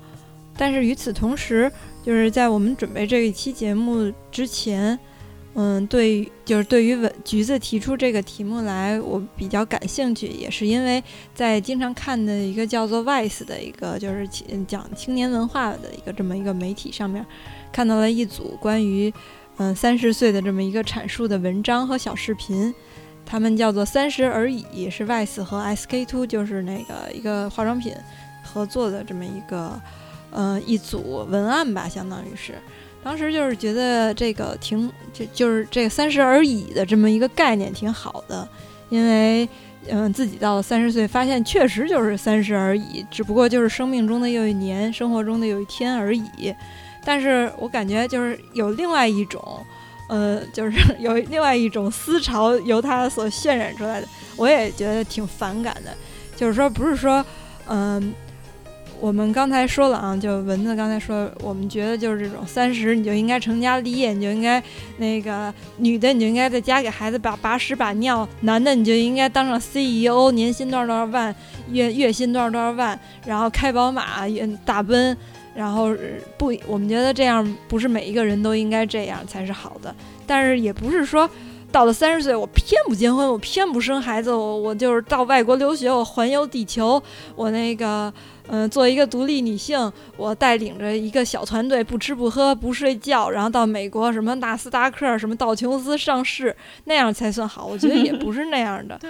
但是与此同时，就是在我们准备这一期节目之前，嗯，对，就是对于橘子提出这个题目来，我比较感兴趣，也是因为在经常看的一个叫做 V I C E 的一个就是讲青年文化的一个这么一个媒体上面，看到了一组关于嗯三十岁的这么一个阐述的文章和小视频。他们叫做三十而已，是 V I C E 和 S K 二 就是那个一个化妆品合作的这么一个呃，一组文案吧，相当于是，当时就是觉得这个挺，就就是这个三十而已的这么一个概念挺好的，因为，嗯、呃，自己到了三十岁，发现确实就是三十而已，只不过就是生命中的又一年，生活中的有一天而已。但是我感觉就是有另外一种，呃，就是有另外一种思潮由它所渲染出来的，我也觉得挺反感的，就是说不是说，嗯、呃。我们刚才说了啊，就蚊子刚才说，我们觉得就是这种三十你就应该成家立业，你就应该那个女的你就应该在家给孩子把把屎把尿，男的你就应该当上 C E O， 年薪多少多少万，月月薪多少多少万，然后开宝马、打奔，然后不，我们觉得这样不是每一个人都应该这样才是好的，但是也不是说到了三十岁我偏不结婚，我偏不生孩子，我我就是到外国留学，我环游地球，我那个嗯、呃，做一个独立女性，我带领着一个小团队，不吃不喝不睡觉，然后到美国什么纳斯达克什么道琼斯上市，那样才算好。我觉得也不是那样的。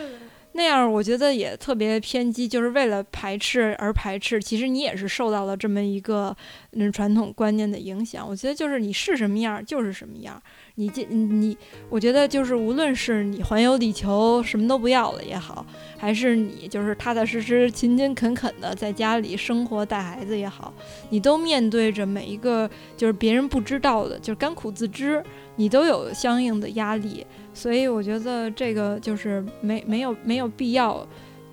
那样我觉得也特别偏激，就是为了排斥而排斥。其实你也是受到了这么一个嗯传统观念的影响。我觉得就是你是什么样就是什么样。你这你，我觉得就是无论是你环游地球什么都不要了也好，还是你就是踏踏实实勤勤恳恳的在家里生活带孩子也好，你都面对着每一个就是别人不知道的，就是甘苦自知，你都有相应的压力。所以我觉得这个就是没没有没有必要，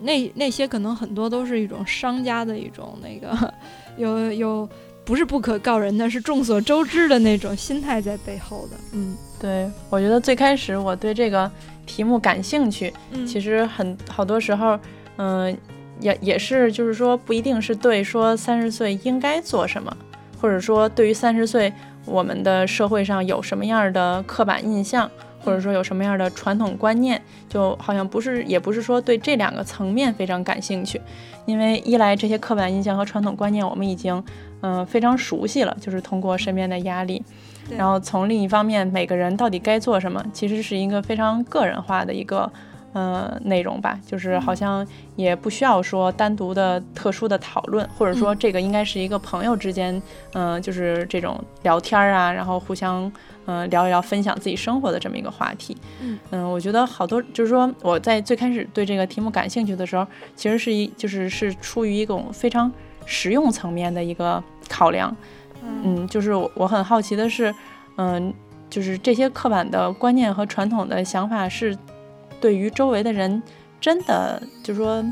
那那些可能很多都是一种商家的一种那个有有。不是不可告人的，是众所周知的那种心态在背后的。嗯，对，我觉得最开始我对这个题目感兴趣，嗯、其实很好多时候，嗯、呃，也也是就是说不一定是对说三十岁应该做什么，或者说对于三十岁我们的社会上有什么样的刻板印象，或者说有什么样的传统观念，就好像不是，也不是说对这两个层面非常感兴趣，因为一来这些刻板印象和传统观念我们已经嗯、呃、非常熟悉了，就是通过身边的压力，然后从另一方面每个人到底该做什么，其实是一个非常个人化的一个呃内容吧，就是好像也不需要说单独的特殊的讨论，或者说这个应该是一个朋友之间嗯、呃、就是这种聊天啊，然后互相嗯、呃、聊一聊分享自己生活的这么一个话题。嗯、呃、我觉得好多就是说我在最开始对这个题目感兴趣的时候，其实是一就是是出于一种非常实用层面的一个考量。嗯，就是我很好奇的是嗯、呃、就是这些刻板的观念和传统的想法是对于周围的人真的就是说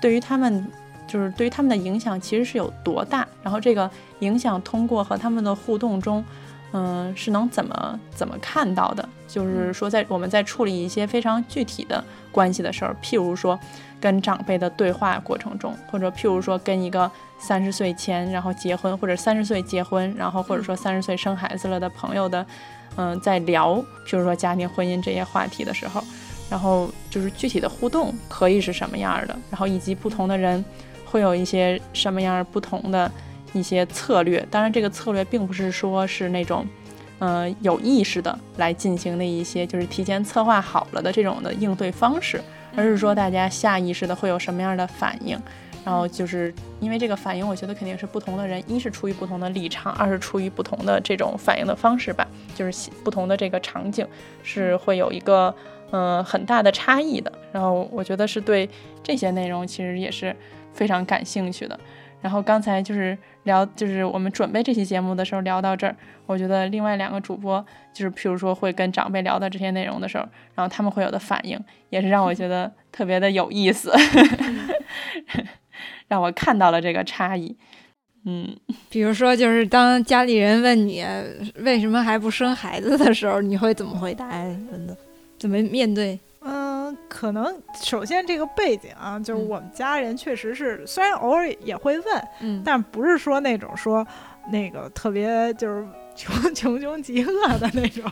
对于他们就是对于他们的影响其实是有多大，然后这个影响通过和他们的互动中嗯、呃，是能怎么怎么看到的，就是说在我们在处理一些非常具体的关系的时候，譬如说跟长辈的对话过程中，或者譬如说跟一个三十岁前然后结婚，或者三十岁结婚然后或者说三十岁生孩子了的朋友的嗯、呃，在聊譬如说家庭婚姻这些话题的时候，然后就是具体的互动可以是什么样的，然后以及不同的人会有一些什么样不同的一些策略，当然这个策略并不是说是那种呃有意识的来进行的一些就是提前策划好了的这种的应对方式，而是说大家下意识的会有什么样的反应，然后就是因为这个反应我觉得肯定是不同的人，一是出于不同的立场，二是出于不同的这种反应的方式吧，就是不同的这个场景是会有一个嗯、呃，很大的差异的，然后我觉得是对这些内容其实也是非常感兴趣的。然后刚才就是聊，就是我们准备这期节目的时候聊到这儿，我觉得另外两个主播就是譬如说会跟长辈聊到这些内容的时候，然后他们会有的反应也是让我觉得特别的有意思让我看到了这个差异。嗯，比如说就是当家里人问你为什么还不生孩子的时候，你会怎么回答？真的怎么面对？嗯、呃，可能首先这个背景啊，就是我们家人确实是，嗯、虽然偶尔也会问，嗯，但不是说那种说那个特别就是穷穷凶极恶的那种，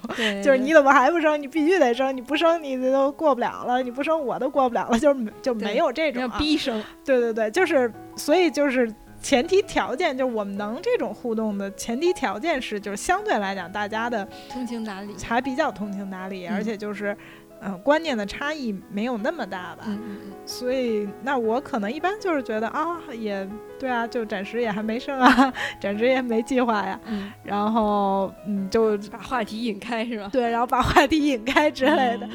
就是你怎么还不生？你必须得生，你不生你都过不了了，你不生我都过不了了，就是就没有这种、啊、逼生。对对对，就是所以就是前提条件，就是我们能这种互动的前提条件是，就是相对来讲大家的通情达理，还比较通情达理，而且就是。嗯、呃，观念的差异没有那么大吧，嗯、所以那我可能一般就是觉得啊，也对啊，就暂时也还没生啊，暂时也没计划呀，嗯、然后嗯，就把话题引开是吧？对，然后把话题引开之类的。嗯、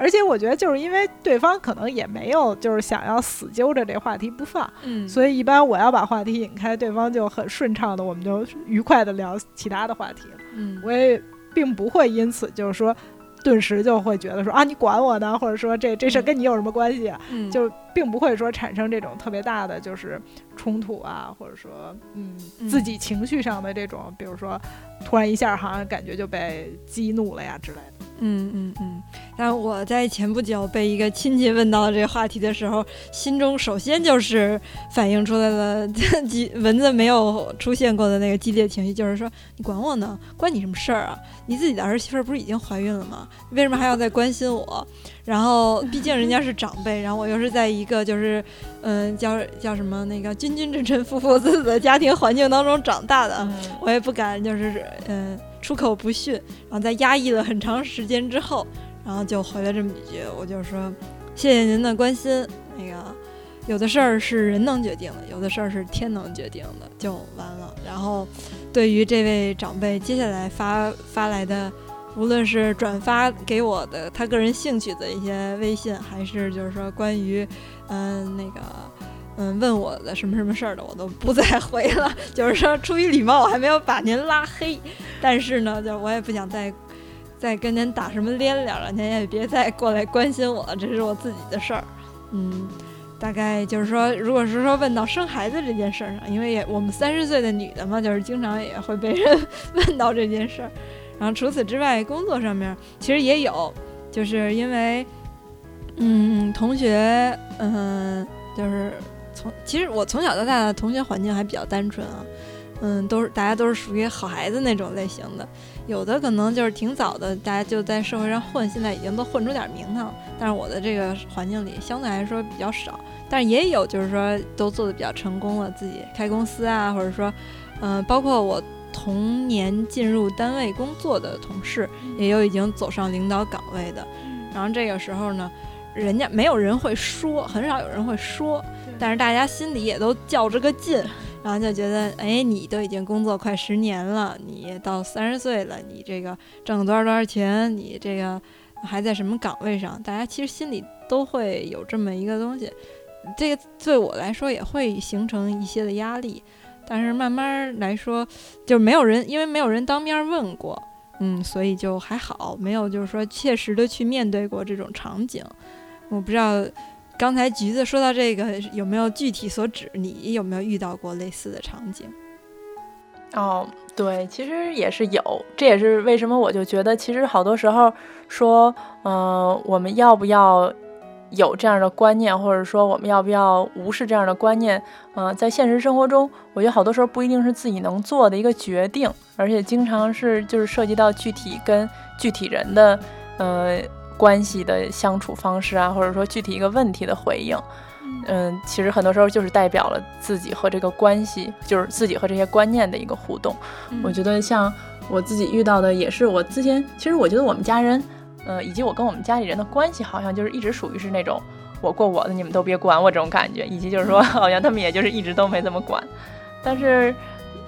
而且我觉得就是因为对方可能也没有就是想要死揪着这话题不放，嗯，所以一般我要把话题引开，对方就很顺畅的，我们就愉快的聊其他的话题了。嗯，我也并不会因此就是说。顿时就会觉得说啊你管我呢，或者说这这事跟你有什么关系、啊嗯、就并不会说产生这种特别大的就是冲突啊，或者说 嗯, 嗯自己情绪上的这种比如说突然一下好像感觉就被激怒了呀之类的。嗯嗯嗯，但我在前不久被一个亲戚问到这个话题的时候，心中首先就是反映出来了蚊子没有出现过的那个激烈情绪，就是说你管我呢，关你什么事儿啊？你自己的儿媳妇不是已经怀孕了吗？为什么还要再关心我？然后毕竟人家是长辈，然后我又是在一个就是嗯叫叫什么那个君君臣臣父父子子的家庭环境当中长大的，我也不敢就是嗯。出口不逊，然后在压抑了很长时间之后，然后就回了这么几句，我就说谢谢您的关心，那个有的事儿是人能决定的，有的事儿是天能决定的，就完了。然后对于这位长辈接下来发发来的，无论是转发给我的他个人兴趣的一些微信，还是就是说关于嗯、呃、那个嗯，问我的什么什么事儿的，我都不再回了。就是说，出于礼貌，我还没有把您拉黑，但是呢，就我也不想再再跟您打什么连聊了，您也别再过来关心我了，这是我自己的事儿。嗯，大概就是说，如果是说问到生孩子这件事儿上，因为也我们三十岁的女的嘛，就是经常也会被人问到这件事儿。然后除此之外，工作上面其实也有，就是因为嗯，同学，嗯，就是。从其实我从小到大的同学环境还比较单纯啊，嗯，都是大家都是属于好孩子那种类型的，有的可能就是挺早的，大家就在社会上混，现在已经都混出点名堂了。但是我的这个环境里相对来说比较少，但是也有就是说都做得比较成功了，自己开公司啊，或者说，嗯、呃，包括我同年进入单位工作的同事，也有已经走上领导岗位的。然后这个时候呢，人家没有人会说，很少有人会说。但是大家心里也都较这个劲，然后就觉得，哎，你都已经工作快十年了，你到三十岁了，你这个挣多少多少钱，你这个还在什么岗位上？大家其实心里都会有这么一个东西，这个对我来说也会形成一些的压力。但是慢慢来说，就没有人，因为没有人当面问过，嗯，所以就还好，没有就是说切实的去面对过这种场景。我不知道。刚才橘子说到这个，有没有具体所指？你有没有遇到过类似的场景？哦，对，其实也是有，这也是为什么我就觉得，其实好多时候说，嗯、呃，我们要不要有这样的观念，或者说我们要不要无视这样的观念？嗯、呃，在现实生活中，我觉得好多时候不一定是自己能做的一个决定，而且经常是就是涉及到具体跟具体人的，呃。关系的相处方式啊，或者说具体一个问题的回应，嗯，其实很多时候就是代表了自己和这个关系，就是自己和这些观念的一个互动。嗯、我觉得像我自己遇到的也是，我之前其实我觉得我们家人，呃，以及我跟我们家里人的关系，好像就是一直属于是那种我过我的，你们都别管我这种感觉，以及就是说好像他们也就是一直都没怎么管。但是，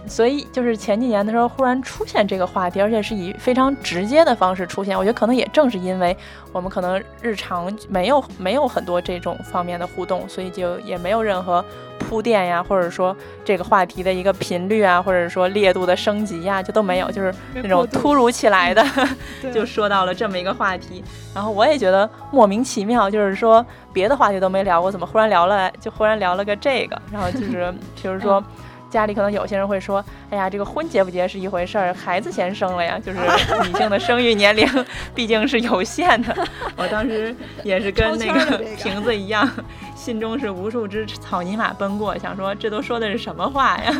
所以就是前几年的时候忽然出现这个话题，而且是以非常直接的方式出现，我觉得可能也正是因为我们可能日常没有没有很多这种方面的互动，所以就也没有任何铺垫呀，或者说这个话题的一个频率啊，或者说烈度的升级呀，就都没有，就是那种突如其来的就说到了这么一个话题。然后我也觉得莫名其妙，就是说别的话题都没聊过，怎么忽然聊了就忽然聊了个这个。然后就是就是说、嗯，家里可能有些人会说，哎呀，这个婚结不结是一回事儿，孩子先生了呀，就是女性的生育年龄毕竟是有限的。我当时也是跟那个瓶子一样，心中是无数只草泥马奔过，想说这都说的是什么话呀，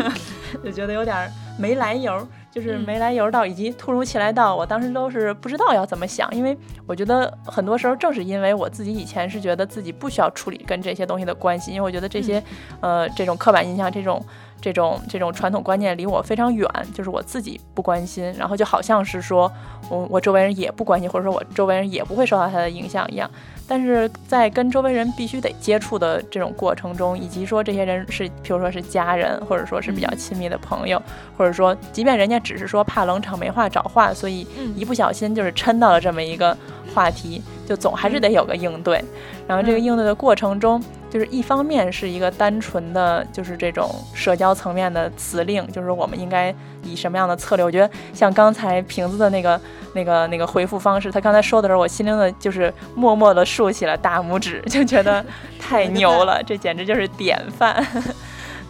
就觉得有点没来由，就是没来由到以及突如其来到，我当时都是不知道要怎么想。因为我觉得很多时候正是因为我自己以前是觉得自己不需要处理跟这些东西的关系，因为我觉得这些、嗯、呃这种刻板印象，这种这种这种传统观念离我非常远，就是我自己不关心，然后就好像是说我我周围人也不关心，或者说我周围人也不会受到它的影响一样。但是在跟周围人必须得接触的这种过程中，以及说这些人是比如说是家人，或者说是比较亲密的朋友，或者说即便人家只是说怕冷场没话找话，所以一不小心就是抻到了这么一个话题，就总还是得有个应对。然后这个应对的过程中，就是一方面是一个单纯的就是这种社交层面的辞令，就是我们应该以什么样的策略。我觉得像刚才瓶子的那个那个那个回复方式，他刚才说的时候，我心灵的就是默默的竖起了大拇指，就觉得太牛了，这简直就是典范。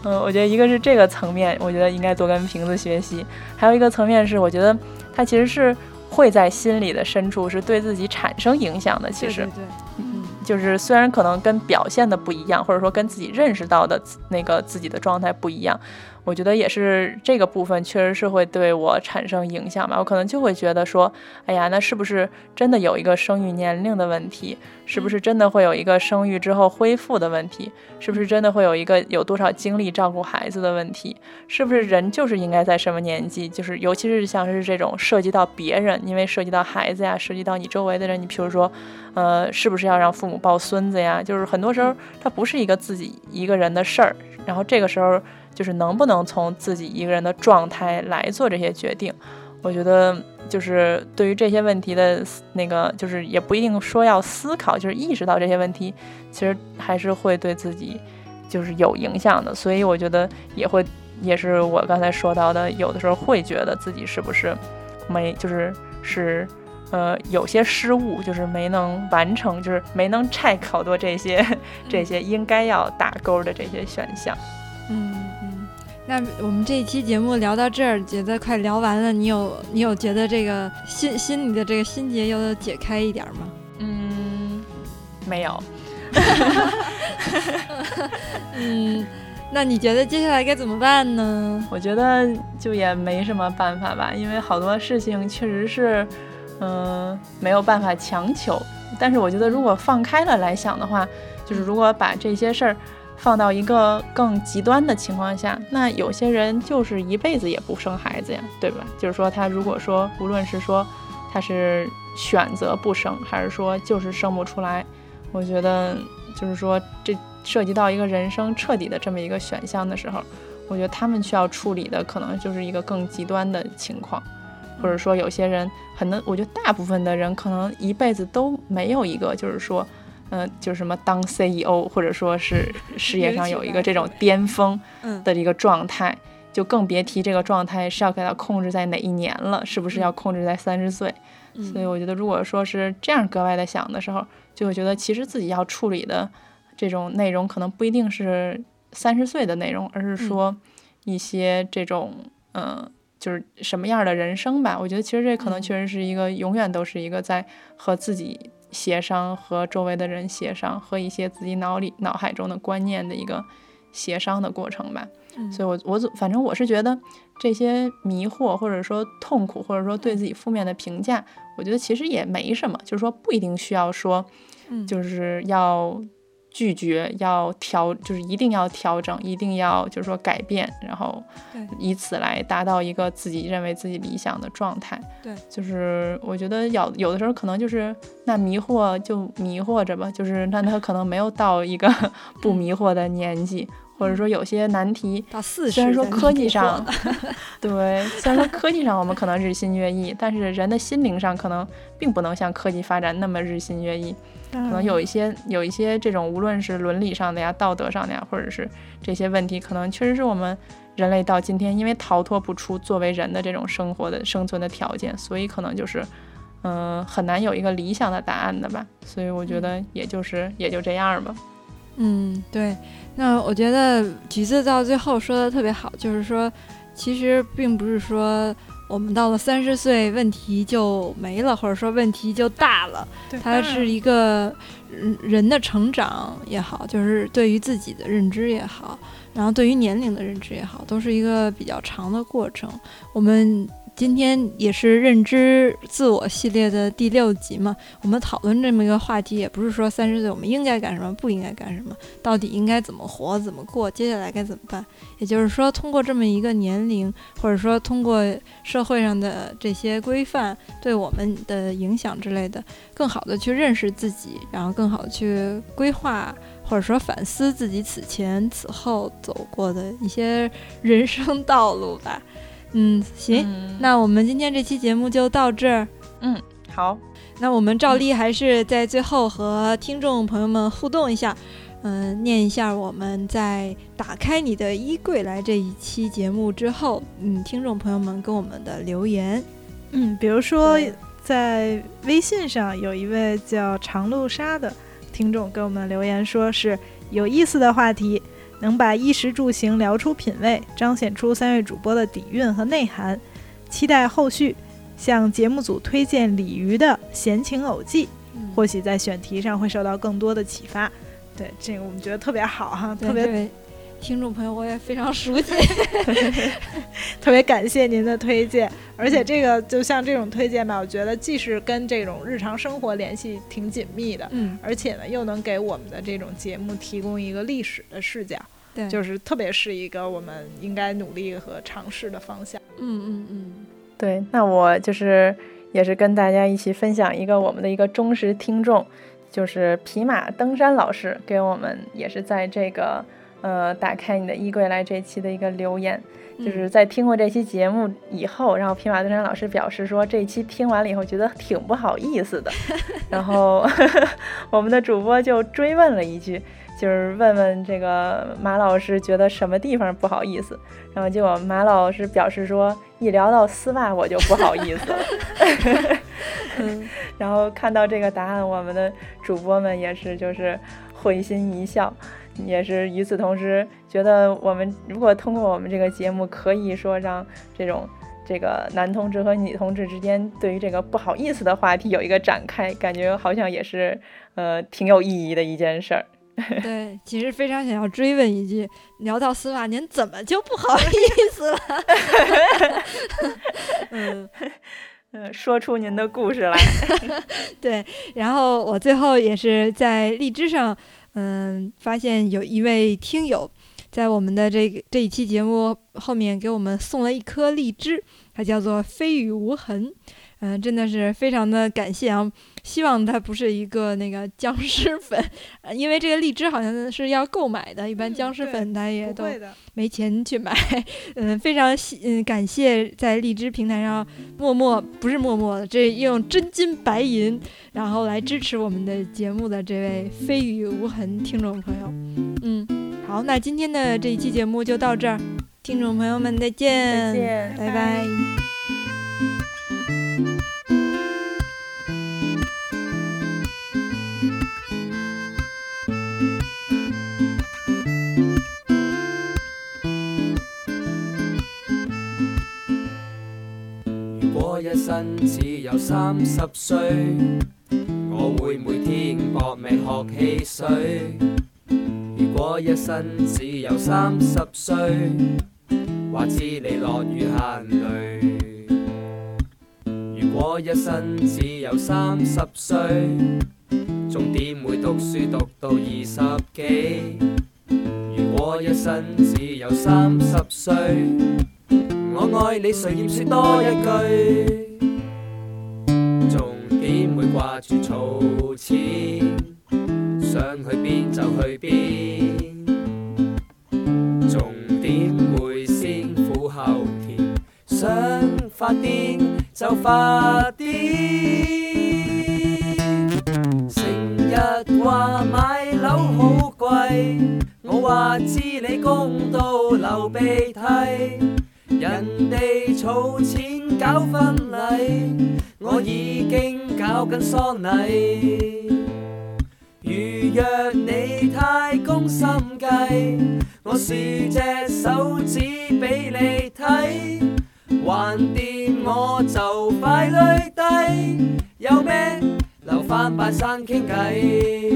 嗯，我觉得一个是这个层面，我觉得应该多跟瓶子学习，还有一个层面是我觉得他其实是会在心里的深处是对自己产生影响的。其实对对对、嗯、就是虽然可能跟表现的不一样，或者说跟自己认识到的那个自己的状态不一样，我觉得也是这个部分确实是会对我产生影响吧。我可能就会觉得说，哎呀，那是不是真的有一个生育年龄的问题，是不是真的会有一个生育之后恢复的问题，是不是真的会有一个有多少精力照顾孩子的问题，是不是人就是应该在什么年纪，就是尤其是像是这种涉及到别人，因为涉及到孩子呀，涉及到你周围的人，你比如说呃，是不是要让父母抱孙子呀，就是很多时候它不是一个自己一个人的事儿，然后这个时候就是能不能从自己一个人的状态来做这些决定。我觉得就是对于这些问题的那个，就是也不一定说要思考，就是意识到这些问题其实还是会对自己就是有影响的。所以我觉得也会也是我刚才说到的，有的时候会觉得自己是不是没就是是呃有些失误，就是没能完成，就是没能 check 好多这些这些应该要打勾的这些选项。嗯嗯，那我们这一期节目聊到这儿，觉得快聊完了。你有你有觉得这个心心里的这个心结又解开一点吗？嗯，没有。嗯，那你觉得接下来该怎么办呢？我觉得就也没什么办法吧，因为好多事情确实是，嗯、呃，没有办法强求。但是我觉得，如果放开了来想的话，就是如果把这些事儿。放到一个更极端的情况下，那有些人就是一辈子也不生孩子呀，对吧？就是说他如果说无论是说他是选择不生，还是说就是生不出来，我觉得就是说这涉及到一个人生彻底的这么一个选项的时候，我觉得他们需要处理的可能就是一个更极端的情况，或者说有些人很能，我觉得大部分的人可能一辈子都没有一个就是说呃，就是什么当 C E O 或者说是事业上有一个这种巅峰的一个状态，嗯、就更别提这个状态是要给他控制在哪一年了，是不是要控制在三十岁、嗯？所以我觉得，如果说是这样格外的想的时候，就会觉得其实自己要处理的这种内容，可能不一定是三十岁的内容，而是说一些这种嗯。呃就是什么样的人生吧。我觉得其实这可能确实是一个永远都是一个在和自己协商，和周围的人协商，和一些自己脑里脑海中的观念的一个协商的过程吧。所以我我反正我是觉得这些迷惑或者说痛苦或者说对自己负面的评价，我觉得其实也没什么，就是说不一定需要说就是要拒绝，要调，就是一定要调整，一定要就是说改变，然后以此来达到一个自己认为自己理想的状态。对，就是我觉得有有的时候可能就是那迷惑就迷惑着吧，就是那他可能没有到一个不迷惑的年纪。嗯，或者说有些难题到四十，虽然说科技上对，虽然说科技上我们可能日新月异，但是人的心灵上可能并不能像科技发展那么日新月异。可能有一些有一些这种无论是伦理上的呀，道德上的呀，或者是这些问题，可能确实是我们人类到今天因为逃脱不出作为人的这种生活的生存的条件，所以可能就是嗯、呃、很难有一个理想的答案的吧。所以我觉得也就是、嗯、也就这样吧。嗯，对。那我觉得橘子到最后说的特别好，就是说其实并不是说我们到了三十岁问题就没了，或者说问题就大了，它是一个人的成长也好，就是对于自己的认知也好，然后对于年龄的认知也好，都是一个比较长的过程。我们今天也是认知自我系列的第六集嘛，我们讨论这么一个话题，也不是说三十岁我们应该干什么不应该干什么，到底应该怎么活怎么过，接下来该怎么办。也就是说通过这么一个年龄，或者说通过社会上的这些规范对我们的影响之类的，更好的去认识自己，然后更好的去规划或者说反思自己此前此后走过的一些人生道路吧。嗯，行，嗯，那我们今天这期节目就到这儿。嗯，好，那我们照例还是在最后和听众朋友们互动一下，嗯、呃，念一下我们在打开你的衣柜来这一期节目之后，嗯，听众朋友们跟我们的留言。嗯，比如说在微信上有一位叫长露沙的听众给我们留言，说是有意思的话题。能把衣食住行聊出品味，彰显出三位主播的底蕴和内涵，期待后续。向节目组推荐鲤鱼的闲情偶记，嗯，或许在选题上会受到更多的启发。对，这个我们觉得特别好哈，特别听众朋友我也非常熟悉特别感谢您的推荐。而且这个就像这种推荐吧，我觉得既是跟这种日常生活联系挺紧密的，嗯，而且呢又能给我们的这种节目提供一个历史的视角，对，就是特别是一个我们应该努力和尝试的方向。嗯嗯嗯，对，那我就是也是跟大家一起分享一个我们的一个忠实听众，就是匹马登山老师给我们也是在这个呃打开你的衣柜来这期的一个留言，就是在听过这期节目以后，然后匹马登山老师表示说这期听完了以后觉得挺不好意思的然后我们的主播就追问了一句，就是问问这个马老师觉得什么地方不好意思，然后结果马老师表示说一聊到丝袜我就不好意思了然后看到这个答案，我们的主播们也是就是会心一笑，也是与此同时觉得我们如果通过我们这个节目可以说让这种这个男同志和女同志之间对于这个不好意思的话题有一个展开，感觉好像也是呃挺有意义的一件事儿对，其实非常想要追问一句，聊到丝袜您怎么就不好意思了嗯说出您的故事来对，然后我最后也是在荔枝上嗯，发现有一位听友在我们的这个这一期节目后面给我们送了一颗荔枝，它叫做飞羽无痕，嗯，真的是非常的感谢啊！希望它不是一个那个僵尸粉，因为这个荔枝好像是要购买的，一般僵尸粉它也都没钱去买。嗯，嗯非常嗯感谢在荔枝平台上默默不是默默这用真金白银然后来支持我们的节目的这位飞羽无痕听众朋友，嗯。好，那今天的这一期节目就到这儿，听众朋友们再见，再见，拜拜。如果一生只有三十歲，我會每天搏命學汽水。如果一生只有三十歲，話知你落雨喊淚。如果一生只有三十歲，重點會讀書讀到二十幾。如果一生只有三十歲，我愛你誰嫌説多一句，重點會掛住儲錢。想去邊就去邊，重點會先苦後甜，想發癲就發癲。成日話買樓好貴，我話知你供到流鼻涕，人哋儲錢搞婚禮，我已經搞緊喪禮。如若你太攻心計，我豎隻手指俾你睇，還掂我就快累低，有咩留返拜山傾偈。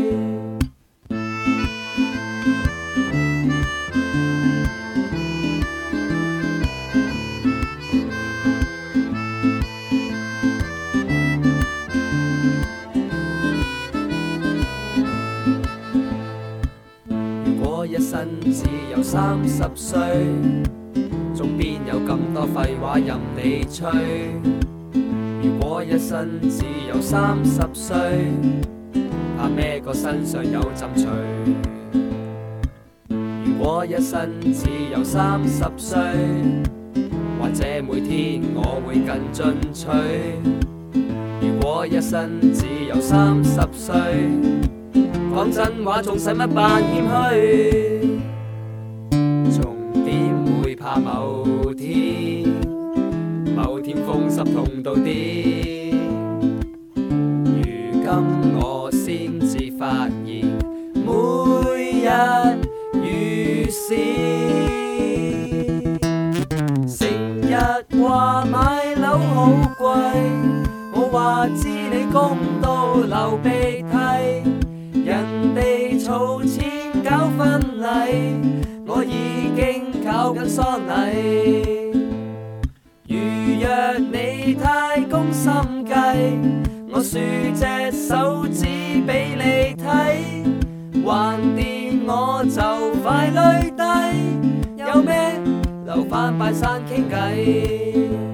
一生只有三十歲，仲邊有咁多廢話任你吹。如果一生只有三十歲，怕咩個身上有浸除。如果一生只有三十歲，或者每天我會更進取。如果一生只有三十歲，講真話仲使乜扮謙虛？重點會怕某天，某天風濕痛到癲。如今我先至發現，每日如是。成日話買樓好貴，貴，我話知你公道流鼻涕，人哋儲錢搞婚禮，我已經搞緊喪禮。如若你太攻心計，我豎隻手指俾你睇，橫掂我就快累低，有咩留返拜山傾偈。